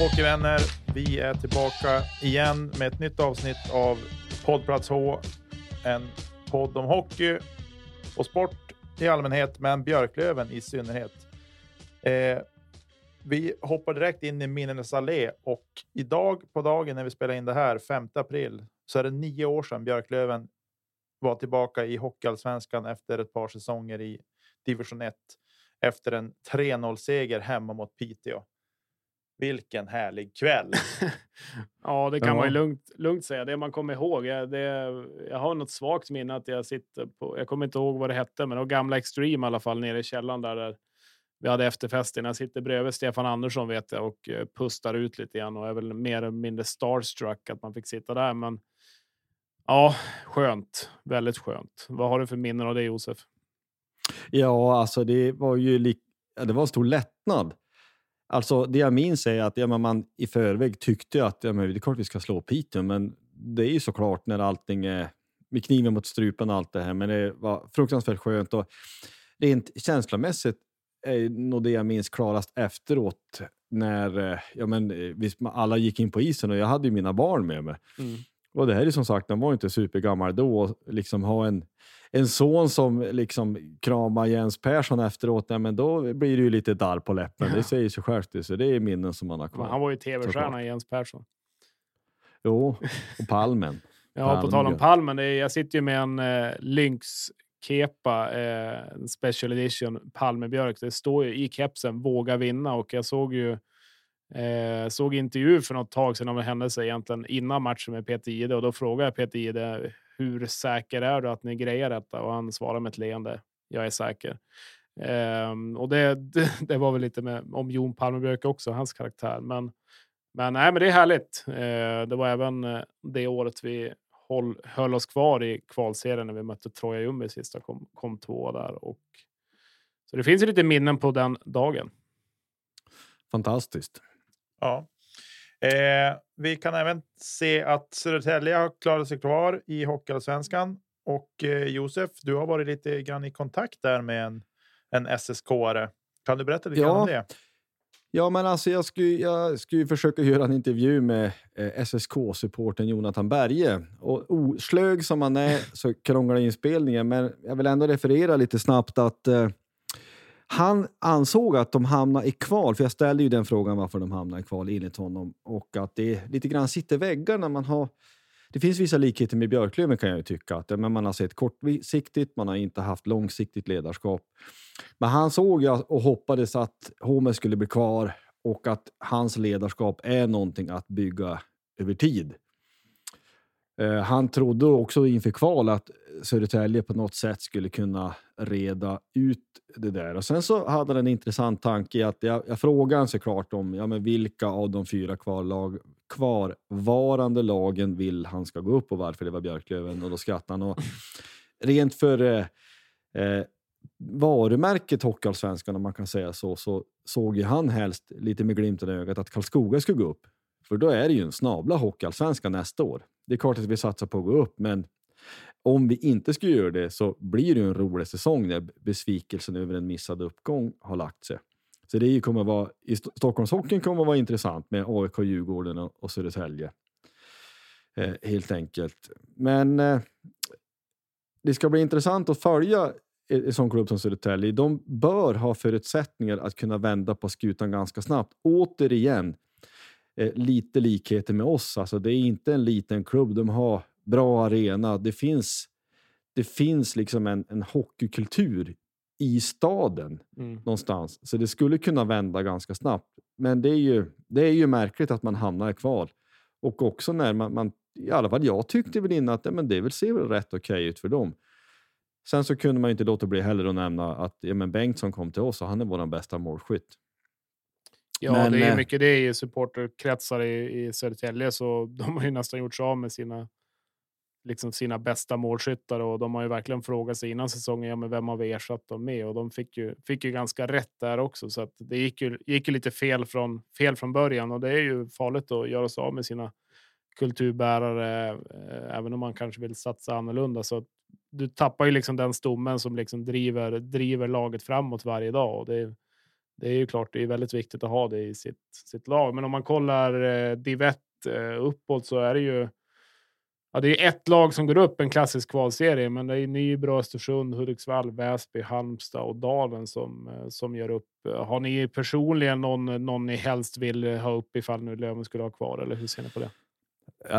Hockeyvänner, vi är tillbaka igen med ett nytt avsnitt av Poddplats H, en podd om hockey och sport i allmänhet, men Björklöven i synnerhet. Vi hoppar direkt in i minnenas allé, och idag på dagen när vi spelar in det här, 5 april, så är det 9 år sedan Björklöven var tillbaka i Hockeyallsvenskan efter ett par säsonger i division 1 efter en 3-0-seger hemma mot Piteå. Vilken härlig kväll. Ja, det kan man ju lugnt säga. Det man kommer ihåg. Jag har något svagt minne att jag sitter på. Jag kommer inte ihåg vad det hette. Men det var gamla Extreme i alla fall. Nere i källaren där vi hade efterfesten. Jag sitter bredvid Stefan Andersson, vet jag. Och pustar ut lite grann. Och är väl mer eller mindre starstruck att man fick sitta där. Men ja, skönt. Väldigt skönt. Vad har du för minnen av det, Josef? Ja, alltså det var ju det var en stor lättnad. Alltså det jag minns är att man i förväg tyckte att det är klart vi ska slå Piteå, men det är ju såklart när allting är med kniven mot strupen och allt det här, men det var fruktansvärt skönt, och rent känslomässigt är nog det jag minns klarast efteråt när alla gick in på isen, och jag hade ju mina barn med mig. Mm. Och det här är som sagt, de var inte supergammal då, och liksom ha en son som liksom kramar Jens Persson efteråt, nej, men då blir det ju lite darr på läppen. Ja. Det säger sig självt, så det är minnen som man har kvar. Men han var ju tv-stjärna, Jens Persson. Jo, och Palmen. Ja, på tal om Palmen, jag sitter ju med en Lynx-kepa, special edition Palmebjörk. Det står ju i kepsen, våga vinna, och jag såg ju såg intervju för något tag sedan om en händelse egentligen innan matchen med Peter Jihde, och då frågade jag Peter Jihde, hur säker är du att ni grejer detta? Och han svarade med ett leende, jag är säker. Och det var väl lite om Jon Palmebjörk också, hans karaktär, men det är härligt. Det var även det året vi höll oss kvar i kvalserien när vi mötte Troja Ljungby sista, kom 2 där, och så det finns ju lite minnen på den dagen. Fantastiskt. Ja. Vi kan även se att Södertälje har klarat sig kvar i Hockeyallsvenskan, och Josef, du har varit lite grann i kontakt där med en SSK-are. Kan du berätta lite om det? Ja, men alltså jag skulle försöka göra en intervju med SSK-supporten Jonathan Berge, och oslög som han är så krånglar inspelningen, men jag vill ändå referera lite snabbt att han ansåg att de hamnade i kval, för jag ställde ju den frågan varför de hamnade i kval enligt honom, och att det lite grann sitter väggar när man har, det finns vissa likheter med Björklöven kan jag ju tycka, att men man har sett kortsiktigt, man har inte haft långsiktigt ledarskap, men han såg och hoppades att Homer skulle bli kvar, och att hans ledarskap är någonting att bygga över tid. Han trodde också inför kval att Södertälje på något sätt skulle kunna reda ut det där. Och sen så hade han en intressant tanke i att jag frågade såklart om men vilka av de fyra kvarvarande lagen vill han ska gå upp och varför det var Björklöven. Och då skrattade han. Och rent för varumärket Hockeyallsvenskan, om man kan säga så såg ju han helst lite med glimten i ögat att Karlskoga skulle gå upp. För då är det ju en snabla Hockeyallsvenskan nästa år. Det är klart att vi satsar på att gå upp, men om vi inte skulle göra det så blir det ju en rolig säsong när besvikelsen över en missad uppgång har lagt sig. Så det kommer vara, i Stockholmshockeyn kommer vara intressant med AIK, Djurgården och Södertälje. Helt enkelt. Men det ska bli intressant att följa en sån klubb som Södertälje. De bör ha förutsättningar att kunna vända på skutan ganska snabbt. Återigen, lite likheter med oss. Alltså det är inte en liten klubb. De har bra arena. Det finns liksom en hockeykultur i staden någonstans. Så det skulle kunna vända ganska snabbt. Men det är ju märkligt att man hamnar kvar. Och också när man i alla fall jag tyckte väl innan att det väl ser väl rätt okej ut för dem. Sen så kunde man ju inte låta bli heller att nämna att Bengtsson kom till oss och han är vår bästa målskytt. Ja, men, det är mycket det är ju supporterkretsar i Södertälje, så de har ju nästan gjort sig av med sina bästa målskyttar, och de har ju verkligen frågat sig innan säsongen vem har vi ersatt dem med, och de fick ju ganska rätt där också, så att det gick ju lite fel från början, och det är ju farligt att göra sig av med sina kulturbärare även om man kanske vill satsa annorlunda, så att du tappar ju liksom den stommen som liksom driver laget framåt varje dag, och det är ju klart, det är väldigt viktigt att ha det i sitt lag. Men om man kollar divett uppåt så är det ju det är ett lag som går upp en klassisk kvalserie, men det är Nybro, Östersund, Hudiksvall, Väsby, Halmstad och Dalen som gör upp. Har ni personligen någon ni helst vill ha upp ifall nu Löven skulle ha kvar, eller hur ser ni på det?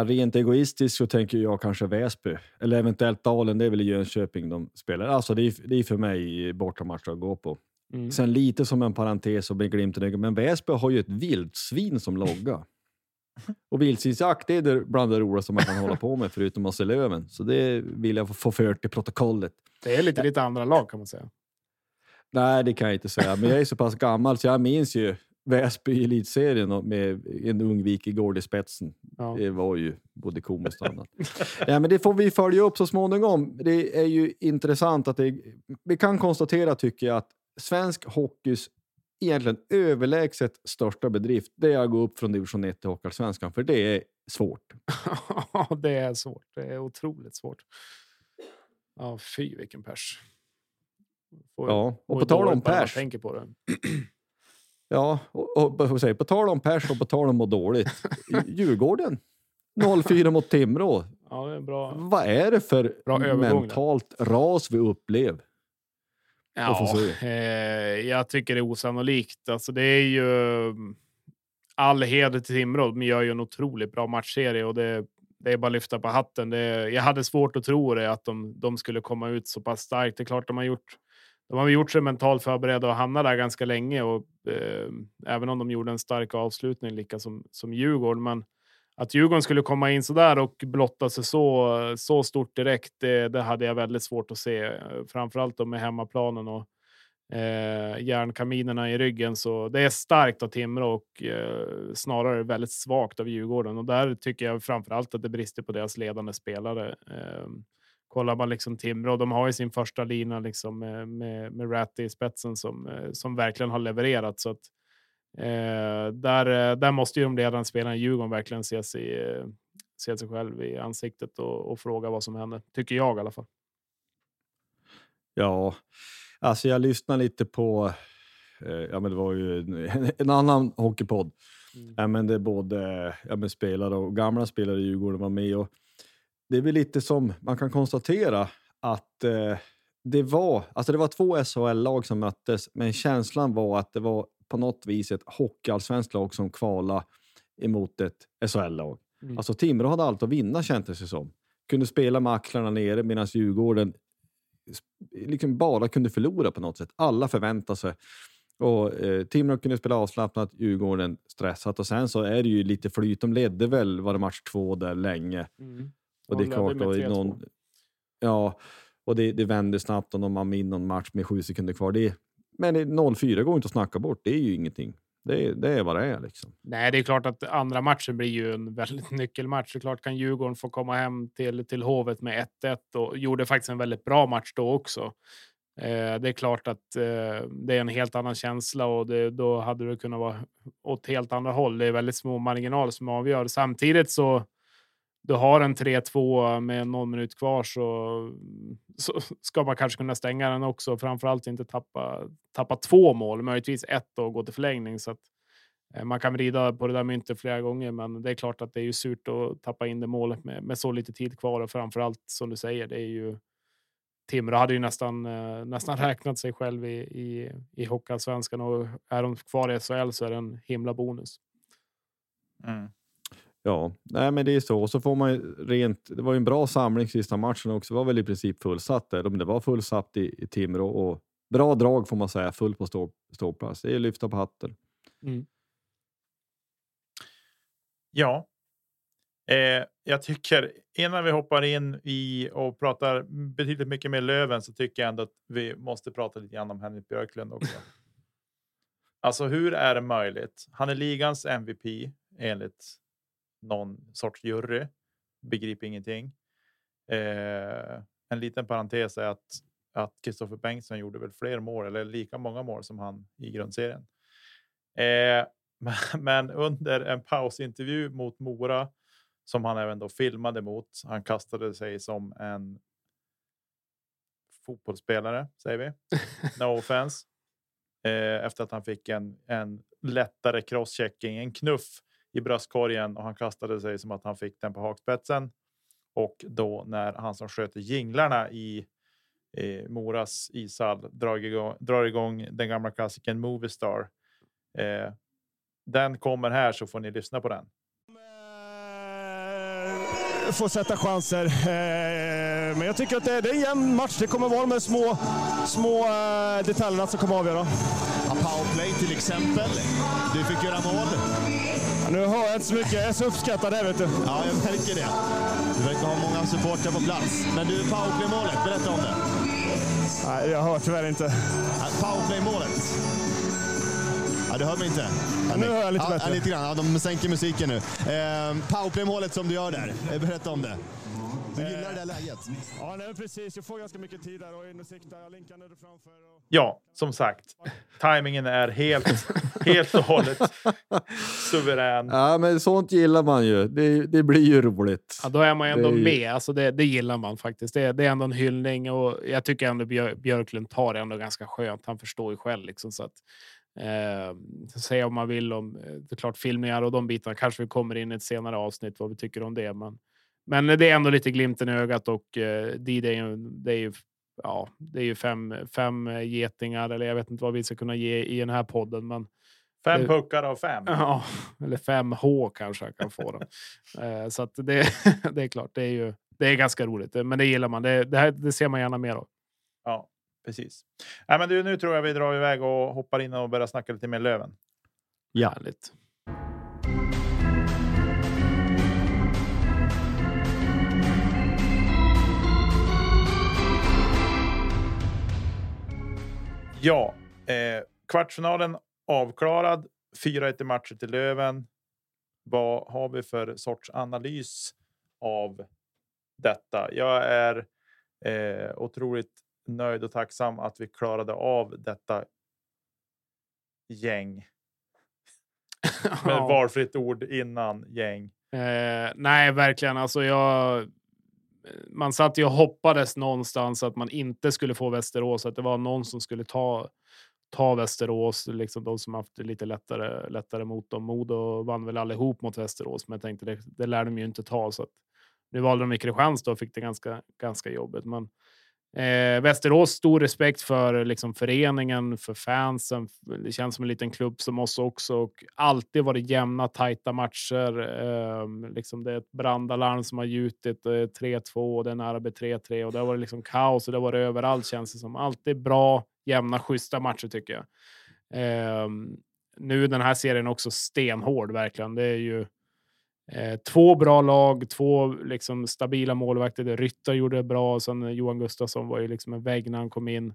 Rent egoistiskt så tänker jag kanske Väsby. Eller eventuellt Dalen, det är väl i Jönköping de spelar. Alltså det är för mig bortamatch att gå på. Mm. Sen lite som en parentes och blir glimten, men Väsby har ju ett vildsvin som logga. Och vildsvinsjakt, det är bland det roliga som man kan hålla på med förutom att se Löven. Så det vill jag få fört i protokollet. Det är lite andra lag kan man säga. Nej, det kan jag inte säga. Men jag är så pass gammal så jag minns ju Väsby i elitserien med en Ungvik i gård i spetsen. Ja. Det var ju både komiskt och annat. Ja, men det får vi följa upp så småningom. Det är ju intressant att vi kan konstatera, tycker jag, att svensk hockeys egentligen överlägset största bedrift det är att gå upp från division 1 till Hockeyallsvenskan, för det är svårt. Ja, det är svårt. Det är otroligt svårt. Ja, fy vilken pers. Och på tal om pers. Tänker på det. Ja, och på tal om pers och på tal om må dåligt. Djurgården. 0-4 mot Timrå. Ja, det är bra. Vad är det för mentalt ras vi upplev? Ja, jag tycker det är osannolikt. Alltså det är ju all heder till Timrå, men gör ju en otroligt bra matchserie, och det är bara lyfta på hatten. Jag hade svårt att tro det, att de skulle komma ut så pass starkt. Det är klart de har gjort sig mentalt förberedda och hamnade där ganska länge, och även om de gjorde en stark avslutning lika som Djurgården, men att Djurgården skulle komma in så där och blotta sig så stort direkt, det hade jag väldigt svårt att se. Framförallt med hemmaplanen och järnkaminerna i ryggen. Så det är starkt av Timrå och snarare väldigt svagt av Djurgården. Och där tycker jag framförallt att det brister på deras ledande spelare. Kollar man liksom Timrå, de har ju sin första lina liksom med Ratty i spetsen som verkligen har levererat, så att där måste ju de ledande spelarna i Djurgården verkligen se sig själv i ansiktet och fråga vad som händer, tycker jag i alla fall. Ja, alltså jag lyssnar lite på det var ju en annan hockeypodd. Men det är både spelare och gamla spelare i Djurgården var med, och det är väl lite som man kan konstatera att det var två SHL-lag som möttes, men känslan var att det var på något vis ett hockeyallsvenskt lag som kvala emot ett SHL-lag. Mm. Alltså Timrå hade allt att vinna, kändes det som. Kunde spela med axlarna nere, medan Djurgården liksom bara kunde förlora på något sätt. Alla förväntade sig. Och Timrå kunde spela avslappnat, Djurgården stressat. Och sen så är det ju lite flyt. De ledde väl, var det match 2 där länge. Och det är klart då i någon... Ja, och det vänder snabbt om de har in någon match med 7 sekunder kvar. Men 0-4 går inte att snacka bort. Det är ju ingenting. Det är vad det är liksom. Nej, det är klart att andra matchen blir ju en väldigt nyckelmatch. Det är klart kan Djurgården få komma hem till Hovet med 1-1 och gjorde faktiskt en väldigt bra match då också. Det är klart att det är en helt annan känsla och då hade det kunnat vara åt helt andra håll. Det är väldigt små marginaler som avgör. Samtidigt så du har en 3-2 med någon minut kvar så ska man kanske kunna stänga den också. Framförallt inte tappa 2 mål. Möjligtvis 1 och gå till förlängning. Så att man kan vrida på det där myntet flera gånger. Men det är klart att det är ju surt att tappa in det målet med så lite tid kvar. Och framförallt som du säger, det är ju... Timrå hade ju nästan räknat sig själv i Hockeyallsvenskan. Och är de kvar i SHL så är det en himla bonus. Mm. Ja, nej men det är så. Och så får man rent... Det var ju en bra samling sista matchen också. Det var väl i princip fullsatt där. Men det var fullsatt i Timrå. Och bra drag får man säga. Full på ståplats. Det är lyfta på hatten. Mm. Ja. Jag tycker innan vi hoppar in och pratar betydligt mycket med Löven så tycker jag ändå att vi måste prata lite grann om Henrik Björklund också. Alltså hur är det möjligt? Han är ligans MVP enligt någon sorts jury. Begriper ingenting. En liten parentes är att Kristoffer Bengtsson gjorde väl fler mål eller lika många mål som han i grundserien. Men under en pausintervju mot Mora som han även då filmade mot. Han kastade sig som en fotbollsspelare, säger vi. No offense. Efter att han fick en lättare crosschecking, en knuff i bröstkorgen. Och han kastade sig som att han fick den på hakspetsen. Och då när han som sköter jinglarna i Moras ishall drar igång den gamla klassiken Movie Star. Den kommer här så får ni lyssna på den. Får sätta chanser. Men jag tycker att det är en jämn match. Det kommer vara med små detaljerna som kommer avgöra. Ja, powerplay till exempel. Du fick göra mål. Ja, nu hör jag inte så mycket. Jag är så uppskattad där, vet du. Ja, jag märker det. Du verkar ha många supportrar på plats. Men du, powerplay-målet. Berätta om det. Nej, jag hör tyvärr inte. Ja, powerplay-målet. Ja, det hör mig inte. Ja, nu hör jag lite bättre. Ja, lite grann. Ja, de sänker musiken nu. Powerplay-målet som du gör där. Berätta om det. Du gillar det här läget. Ja, nej, precis. Jag får ganska mycket tid där och in och sikta. Jag linkar nu framför. Och... Ja, som sagt. Timingen är helt och hållet suverän. Ja, men sånt gillar man ju. Det blir ju roligt. Ja, då är man ändå med. Alltså det gillar man faktiskt. Det är ändå en hyllning och jag tycker ändå Björklund tar det ändå ganska skönt. Han förstår ju själv liksom så att säga om man vill om det är klart filmningar och de bitarna kanske vi kommer in i ett senare avsnitt vad vi tycker om det men det är ändå lite glimten i ögat och det är ju fem getingar eller jag vet inte vad vi ska kunna ge i den här podden men 5 puckar av 5 ja, eller 5H kanske jag kan få dem så att det är klart det är ganska roligt men det gillar man det ser man gärna mer av. Ja. Precis. Nej, men du, nu tror jag vi drar iväg och hoppar in och börjar snacka lite mer Löven. Ja, lite. Ja, kvartsfinalen avklarad. 4-1 i matchen till Löven. Vad har vi för sorts analys av detta? Jag är otroligt nöjd och tacksam att vi klarade av detta gäng. Med varfritt ord innan gäng. Nej, verkligen. Alltså man satt ju och hoppades någonstans att man inte skulle få Västerås. Att det var någon som skulle ta Västerås. Liksom de som haft det lite lättare mot dem. Modo vann väl allihop mot Västerås. Men jag tänkte, det lär de ju inte ta. Så att, nu valde de i Kristianstad och fick det ganska jobbigt. Men Västerås stor respekt för liksom, föreningen, för fansen. Det känns som en liten klubb som oss också och alltid var det jämna, tajta matcher. Liksom, det är ett brandalarm som har gjutit 3-2 och det är nära 3-3 och där var det liksom kaos och det var det överallt känns det som. Alltid bra, jämna, schyssta matcher tycker jag. Nu den här serien också stenhård verkligen. Det är ju Två bra lag, två liksom stabila målvakter. Rytter gjorde det bra och sen Johan Gustafsson var ju liksom en vägg när han kom in.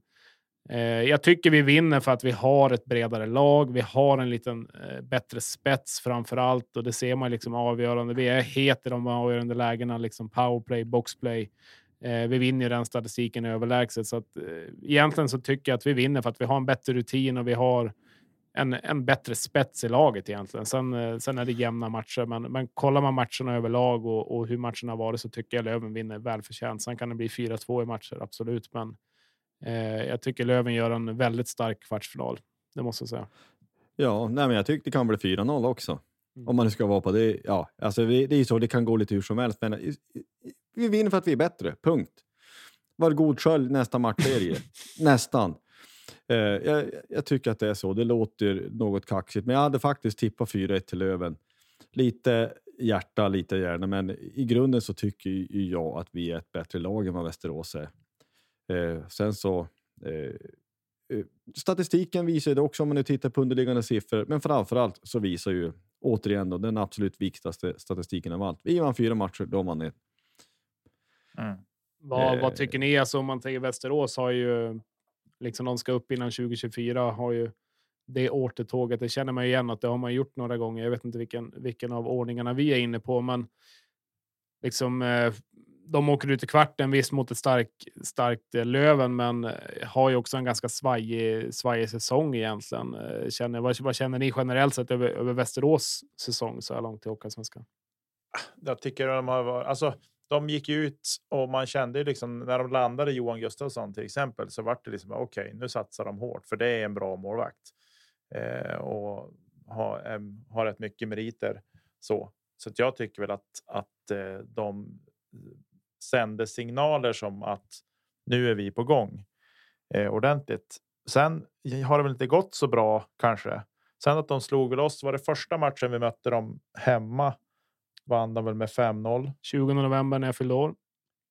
Jag tycker vi vinner för att vi har ett bredare lag. Vi har en liten bättre spets framför allt. Och det ser man liksom avgörande. Vi är het i de avgörande lägena. Liksom powerplay, boxplay. Vi vinner den statistiken överlägset. Så att, egentligen så tycker jag att vi vinner för att vi har en bättre rutin och vi har en bättre spets i laget egentligen. Sen är det jämna matcher. Men kollar man matcherna överlag och hur matcherna har varit så tycker jag Löven vinner välförtjänt. Sen kan det bli 4-2 i matcher, absolut. Men jag tycker Löven gör en väldigt stark kvartsfinal. Det måste jag säga. Ja, nej, men jag tycker det kan bli 4-0 också. Mm. Om man ska vara på det. Ja, alltså det är ju så, det kan gå lite hur som helst. Men vi vinner för att vi är bättre. Punkt. Var god skölj nästa matchserie. Nästan. Jag tycker att det är så. Det låter något kaxigt. Men jag hade faktiskt tippat 4-1 till Löven. Lite hjärta, lite hjärna. Men i grunden så tycker ju jag att vi är ett bättre lag än vad Västerås är. Sen så statistiken visar det också om man nu tittar på underliggande siffror, men framförallt så visar ju återigen då, den absolut viktigaste statistiken av allt. Vi vann 4 matcher, då man är vad tycker ni? Alltså, om man tänker Västerås har ju liksom, de ska upp innan 2024, har ju det återtåget, det känner man ju igen att det har man gjort några gånger. Jag vet inte vilken av ordningarna vi är inne på, men liksom de åker ut i kvarten visst mot ett starkt Löven, men har ju också en ganska svajig säsong egentligen. Vad känner ni generellt sett över Västerås säsong så här långt till Hockeyallsvenskan? Jag tycker de har varit, alltså de gick ut och man kände liksom när de landade Johan Gustafsson till exempel så vart det liksom okej, nu satsar de hårt för det är en bra målvakt. Och har rätt mycket meriter så att jag tycker väl att de sände signaler som att nu är vi på gång ordentligt. Sen har det väl inte gått så bra kanske. Sen att de slog väl oss, var det första matchen vi mötte dem hemma, vann de väl med 5-0. 20 november när jag fyllde år.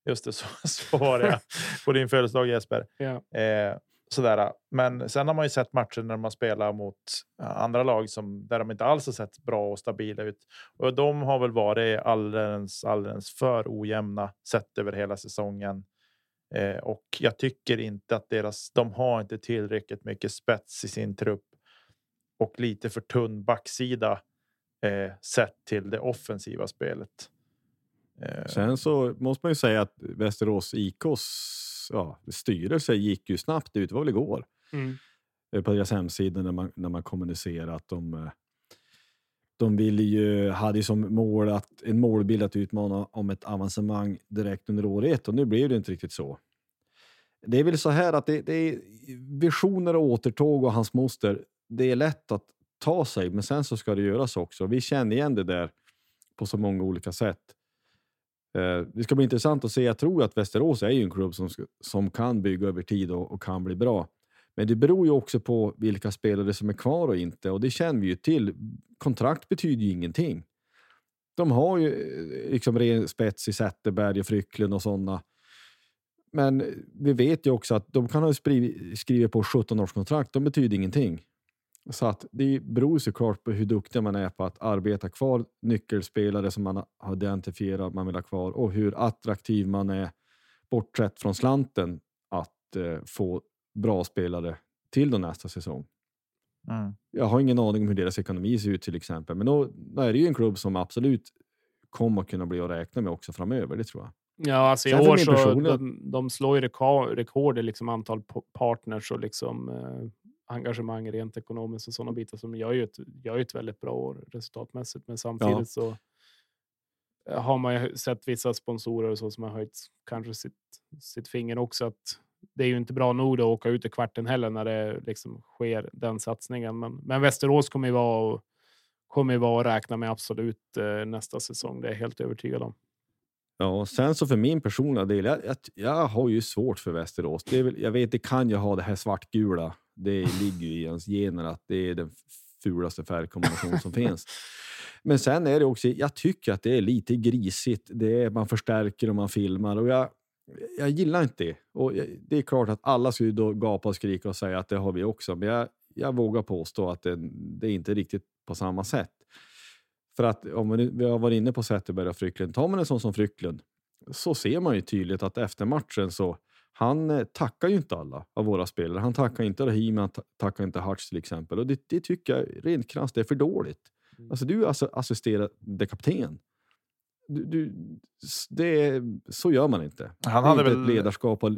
Just det, så var det på din födelsedag Jesper. Yeah. Sådär. Men sen har man ju sett matcher när man spelar mot andra lag där de inte alls har sett bra och stabila ut. Och de har väl varit alldeles för ojämna sett över hela säsongen. Och jag tycker inte att de har inte tillräckligt mycket spets i sin trupp. Och lite för tunn backsida sett till det offensiva spelet. Sen så måste man ju säga att Västerås IKs styrelse gick ju snabbt ut, det var väl igår på deras hemsida när man kommunicerade att de ville ju, hade som mål att en målbild att utmana om ett avancemang direkt under året, och nu blev det inte riktigt så. Det är väl så här att det är visioner och återtåg och hans moster, det är lätt att ta sig, men sen så ska det göras också. Vi känner igen det där på så många olika sätt. Det ska bli intressant att se. Jag tror att Västerås är ju en klubb som kan bygga över tid och kan bli bra. Men det beror ju också på vilka spelare som är kvar och inte. Och det känner vi ju till. Kontrakt betyder ju ingenting. De har ju liksom ren spets i Sätterberg och Frycklund och sådana. Men vi vet ju också att de kan ha skrivit på 17-årskontrakt. De betyder ingenting. Så att det beror såklart på hur duktig man är på att arbeta kvar nyckelspelare som man har identifierat man vill ha kvar, och hur attraktiv man är bortsett från slanten att få bra spelare till den nästa säsong. Jag har ingen aning om hur deras ekonomi ser ut till exempel, men då är det ju en klubb som absolut kommer att kunna bli att räkna med också framöver, det tror jag. Ja, alltså i år så de slår ju rekord i liksom antal partners och liksom engagemang rent ekonomiskt och sådana bitar som gör ju ett väldigt bra år resultatmässigt, men samtidigt så har man ju sett vissa sponsorer och så som har höjt kanske sitt finger också, att det är ju inte bra nog att åka ut i kvarten heller när det liksom sker den satsningen, men Västerås kommer ju vara att räkna med absolut nästa säsong, det är jag helt övertygad om. Ja, sen så för min personliga del, jag har ju svårt för Västerås. Det är väl, jag vet, det kan ju ha det här svartgula. Det ligger ju i ens gener att det är den fulaste färgkombination som finns. Men sen är det också, jag tycker att det är lite grisigt. Det är, man förstärker och man filmar. Och jag gillar inte det. Och det är klart att alla skulle då gapa och skrika och säga att det har vi också. Men jag vågar påstå att det är inte riktigt på samma sätt. För att om vi har varit inne på Zetterberg och Frycklund. Tar man en sån som Frycklund så ser man ju tydligt att efter matchen så han tackar ju inte alla av våra spelare. Han tackar inte Rahim, han tackar inte Hartz till exempel. Och det tycker jag rent krasst är för dåligt. Alltså du assisterade kapten. Så gör man inte. Han hade inte väl ett ledarskap att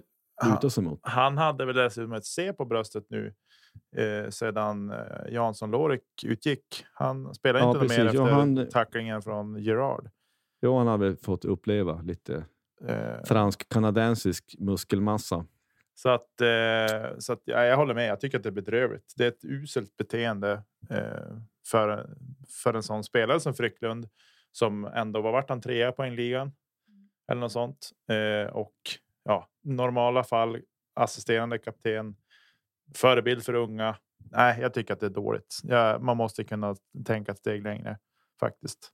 luta sig mot. Han hade väl dessutom ett C på bröstet nu sedan Jansson Lorek utgick. Han spelade inte mer efter tacklingen från Gerard. Ja, han hade fått uppleva lite fransk-kanadensisk muskelmassa. Så att jag håller med. Jag tycker att det är bedrövligt. Det är ett uselt beteende för en sån spelare som Frycklund, som ändå vart han trea på en ligan eller något sånt. Och ja, normala fall assisterande kapten, förebild för unga. Nej, jag tycker att det är dåligt. Man måste kunna tänka ett steg längre faktiskt.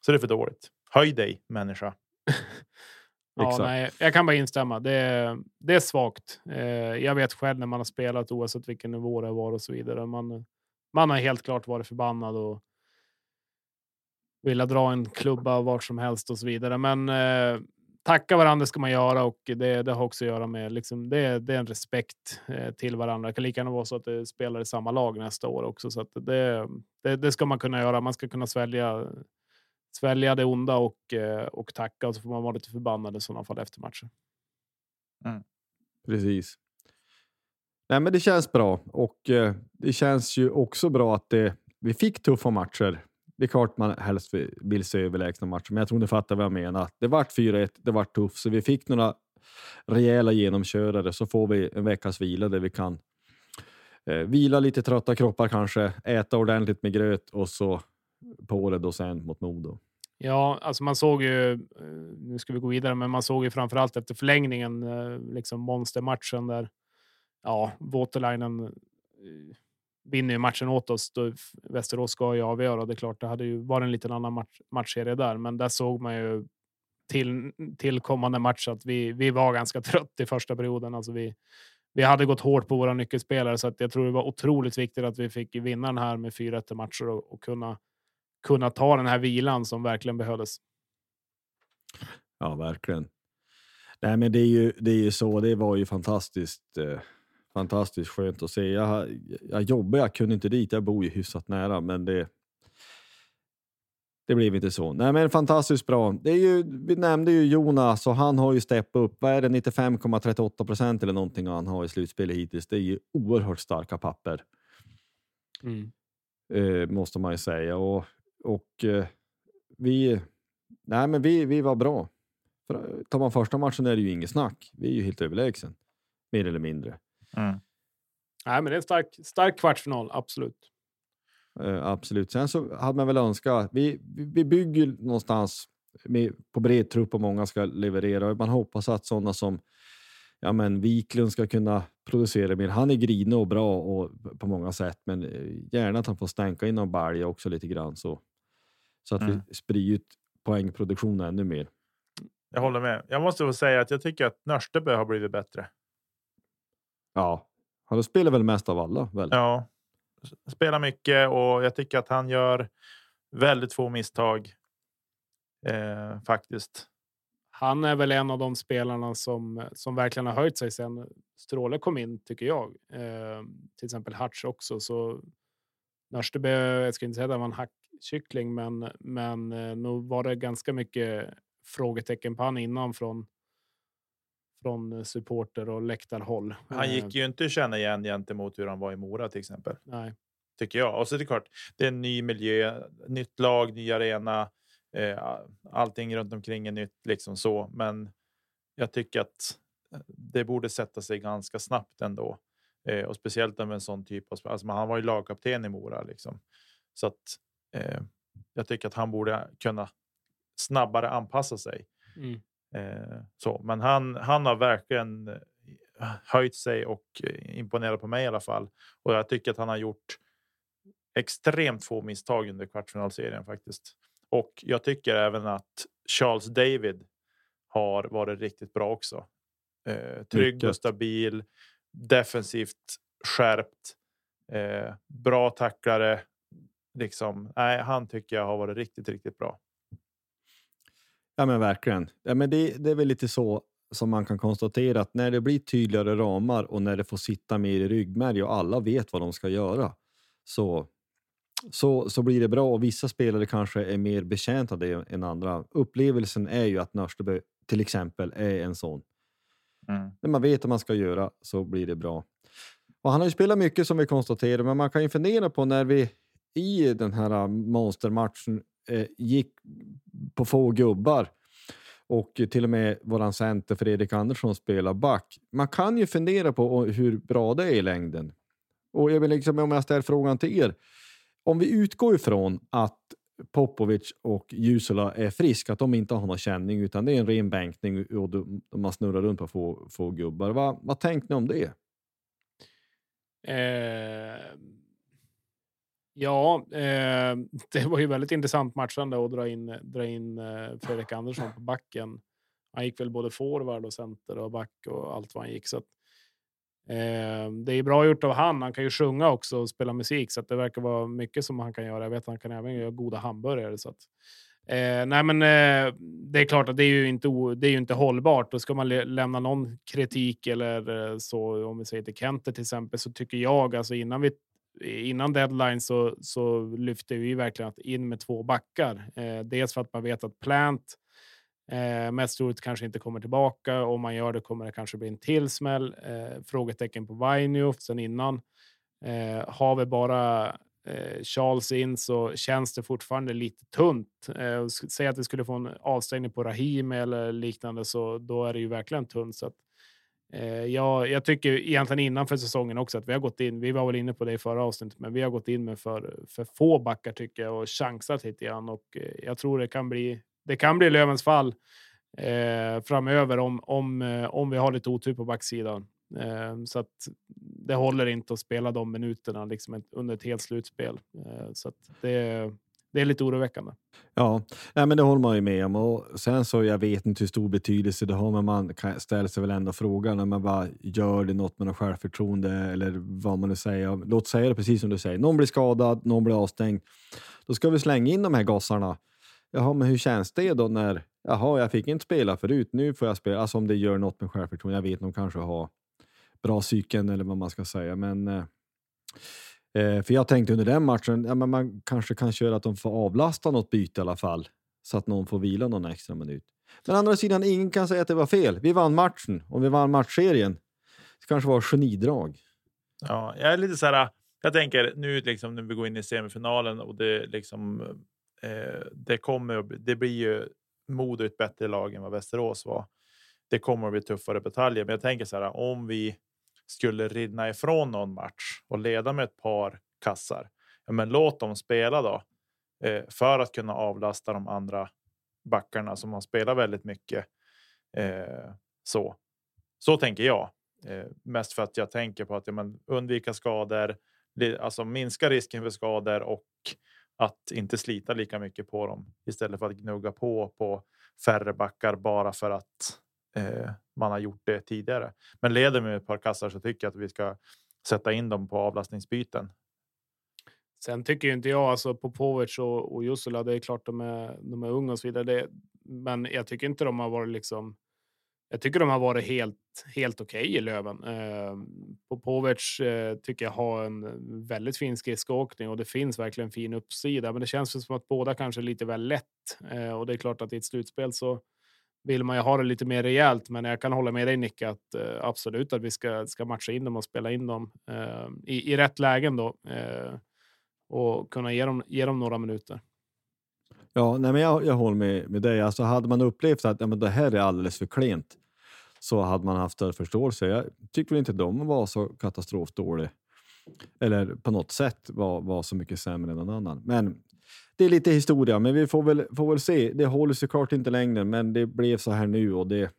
Så det är för dåligt. Höj dig, människa. Ja, nej, jag kan bara instämma. Det är svagt. Jag vet själv när man har spelat, oavsett vilken nivå det var och så vidare. Man har helt klart varit förbannad och vilja dra en klubba vart som helst och så vidare. Men tacka varandra ska man göra, och det har också att göra med liksom, det är en respekt till varandra. Det kan lika gärna vara så att det spelar i samma lag nästa år också. Så att det ska man kunna göra. Man ska kunna svälja det onda och tacka, och så får man vara lite förbannad i sådana fall efter matchen. Mm. Precis. Nej, men det känns bra, och det känns ju också bra att vi fick tuffa matcher. Det är klart man helst vill se överlägsna matcher, men jag tror ni fattar vad jag menar. Det vart 4-1, det vart tufft, så vi fick några rejäla genomkörare, så får vi en veckas vila där vi kan vila lite trötta kroppar kanske, äta ordentligt med gröt och så på det då sen mot Modo. Ja, alltså man såg ju, nu ska vi gå vidare, men man såg ju framförallt efter förlängningen liksom monstermatchen där, ja, Waterlinen vinner ju matchen åt oss. Då Västerås ska ju avgöra. Det är klart, det hade ju varit en liten annan matchserie där. Men där såg man ju till kommande match att vi var ganska trött i första perioden. Alltså vi hade gått hårt på våra nyckelspelare. Så att jag tror det var otroligt viktigt att vi fick vinna den här med 4-1 matcher och kunna ta den här vilan som verkligen behövdes. Ja, verkligen. Nej, men det är ju så. Det var ju fantastiskt... Fantastiskt skönt att se. Jag jobbar, jag kunde inte dit. Jag bor ju hyfsat nära, men det blev inte så. Nej, men fantastiskt bra. Det är ju, vi nämnde ju Jonas, och han har ju steppat upp. Vad är det, 95,38% eller någonting han har i slutspelet hittills. Det är ju oerhört starka papper. Mm. Måste man ju säga. Och vi... Nej, men vi var bra. För, tar man första matchen är det ju inget snack. Vi är ju helt överlägsen. Mer eller mindre. Mm. Nej, men det är en stark kvartsfinal, absolut. Absolut. Sen så hade man väl önskat, vi bygger någonstans på bred trupp och många ska leverera. Man hoppas att sådana som Wiklund ska kunna producera mer. Han är grinig och bra och på många sätt, men gärna att han får stänka in och balja också lite grann så att vi sprider ut poängproduktionen ännu mer. Jag håller med. Jag måste få säga att jag tycker att Nörstebö har blivit bättre. Ja, han spelar väl mest av alla väl? Ja, spelar mycket, och jag tycker att han gör väldigt få misstag faktiskt. Han är väl en av de spelarna som verkligen har höjt sig sen Stråle kom in, tycker jag. Till exempel Hartz också. Så Nörstebö, jag ska inte säga att han var en hackkyckling, men nog var det ganska mycket frågetecken på han innan från supporter och läktarhåll. Han gick ju inte känna igen gentemot hur han var i Mora till exempel. Nej. Tycker jag. Och så är det klart, det är en ny miljö, nytt lag, ny arena, allting runt omkring är nytt liksom så. Men jag tycker att det borde sätta sig ganska snabbt ändå. Och speciellt med en sån typ av... Alltså han var ju lagkapten i Mora liksom. Så att jag tycker att han borde kunna snabbare anpassa sig. Mm. Så, men han har verkligen höjt sig och imponerat på mig i alla fall, och jag tycker att han har gjort extremt få misstag under kvartsfinalserien faktiskt, och jag tycker även att Charles David har varit riktigt bra också, trygg och stabil, defensivt skärpt, bra tacklare, liksom, nej, han tycker jag har varit riktigt, riktigt bra. Ja, men verkligen. Ja, men det är väl lite så som man kan konstatera att när det blir tydligare ramar och när det får sitta mer i ryggmärg och alla vet vad de ska göra, så blir det bra. Och vissa spelare kanske är mer betjänta av det än andra. Upplevelsen är ju att Nörstebö till exempel är en sån. Mm. När man vet vad man ska göra så blir det bra. Och han har ju spelat mycket som vi konstaterar, men man kan ju fundera på när vi i den här monstermatchen gick på få gubbar och till och med våran center Fredrik Andersson spelar back. Man kan ju fundera på hur bra det är i längden. Och jag vill liksom, om jag ställer frågan till er, om vi utgår ifrån att Popovic och Jusula är friska, att de inte har någon känning utan det är en ren bänkning och man snurrar runt på få gubbar. Vad tänkte ni om det? Det var ju väldigt intressant matchande att dra in Fredrik Andersson på backen. Han gick väl både forward och center och back och allt vad han gick, så att, det är bra gjort av han kan ju sjunga också och spela musik, så att det verkar vara mycket som han kan göra. Jag vet att han kan även göra goda hamburgare, så att, det är klart att det är ju inte hållbart. Då ska man lämna någon kritik eller så, om vi säger till Kente till exempel, så tycker jag alltså innan deadline så lyfter vi verkligen att in med två backar. Dels för att man vet att Plant mest troligt kanske inte kommer tillbaka. Om man gör det kommer det kanske bli en tillsmäll. Frågetecken på Vainioff sen innan. Har vi bara Charles in så känns det fortfarande lite tunt. Säg att vi skulle få en avstängning på Rahim eller liknande, så då är det ju verkligen tunt. Så att jag tycker egentligen innanför säsongen också att vi har gått in, vi var väl inne på det i förra avsnittet, men vi har gått in med för få backar tycker jag och chansat lite grann, och jag tror det kan bli Lövens fall framöver om vi har lite otur på backsidan, så att det håller inte att spela de minuterna liksom under ett helt slutspel, så att det är lite oroväckande. Ja, men det håller man ju med om. Och sen så, jag vet inte hur stor betydelse det har, men man ställer sig väl ändå frågan när man bara gör det något med något självförtroende eller vad man nu säger. Låt säga det precis som du säger. Någon blir skadad, någon blir avstängd. Då ska vi slänga in de här gossarna. Jaha, men hur känns det då när, jaha, jag fick inte spela förut, nu får jag spela. Alltså om det gör något med självförtroende. Jag vet nog kanske har bra psyken eller vad man ska säga, men... för jag tänkte under den matchen, men man kanske kan köra att de får avlasta något byte i alla fall, så att någon får vila någon extra minut. Men andra sidan, ingen kan säga att det var fel. Vi vann matchen och vi vann matchserien. Det kanske var genidrag. Ja, jag är lite så här, jag tänker nu liksom när vi går in i semifinalen och det liksom det blir ju Modo ett bättre lag än vad Västerås var. Det kommer att bli tuffare bataljer, men jag tänker så här, om vi skulle ridna ifrån någon match och leda med ett par kassar, ja, men låt dem spela då, för att kunna avlasta de andra backarna som har spelat väldigt mycket. Så tänker jag, mest för att jag tänker på att undvika skador, alltså minska risken för skador och att inte slita lika mycket på dem istället för att gnugga på färre backar bara för att man har gjort det tidigare. Men leder med ett par kassar så tycker jag att vi ska sätta in dem på avlastningsbyten. Sen tycker ju inte jag, alltså Popovic och Jusula, det är klart de är unga och så vidare. Men jag tycker inte de har varit liksom, jag tycker de har varit helt okej i Löven. Popovic tycker jag har en väldigt fin skridskoåkning och det finns verkligen en fin uppsida. Men det känns som att båda kanske är lite väl lätt. Och det är klart att i ett slutspel så vill man ju ha det lite mer rejält, men jag kan hålla med dig Nick att absolut att vi ska matcha in dem och spela in dem i rätt lägen då, och kunna ge dem några minuter. Ja, nej, men jag håller med dig. Alltså, hade man upplevt att det här är alldeles för klent, så hade man haft större förståelse. Jag tycker väl inte de var så katastrofdåliga eller på något sätt var så mycket sämre än någon annan. Men det är lite historia, men vi får väl se. Det håller såklart inte längre, men det blev så här nu och det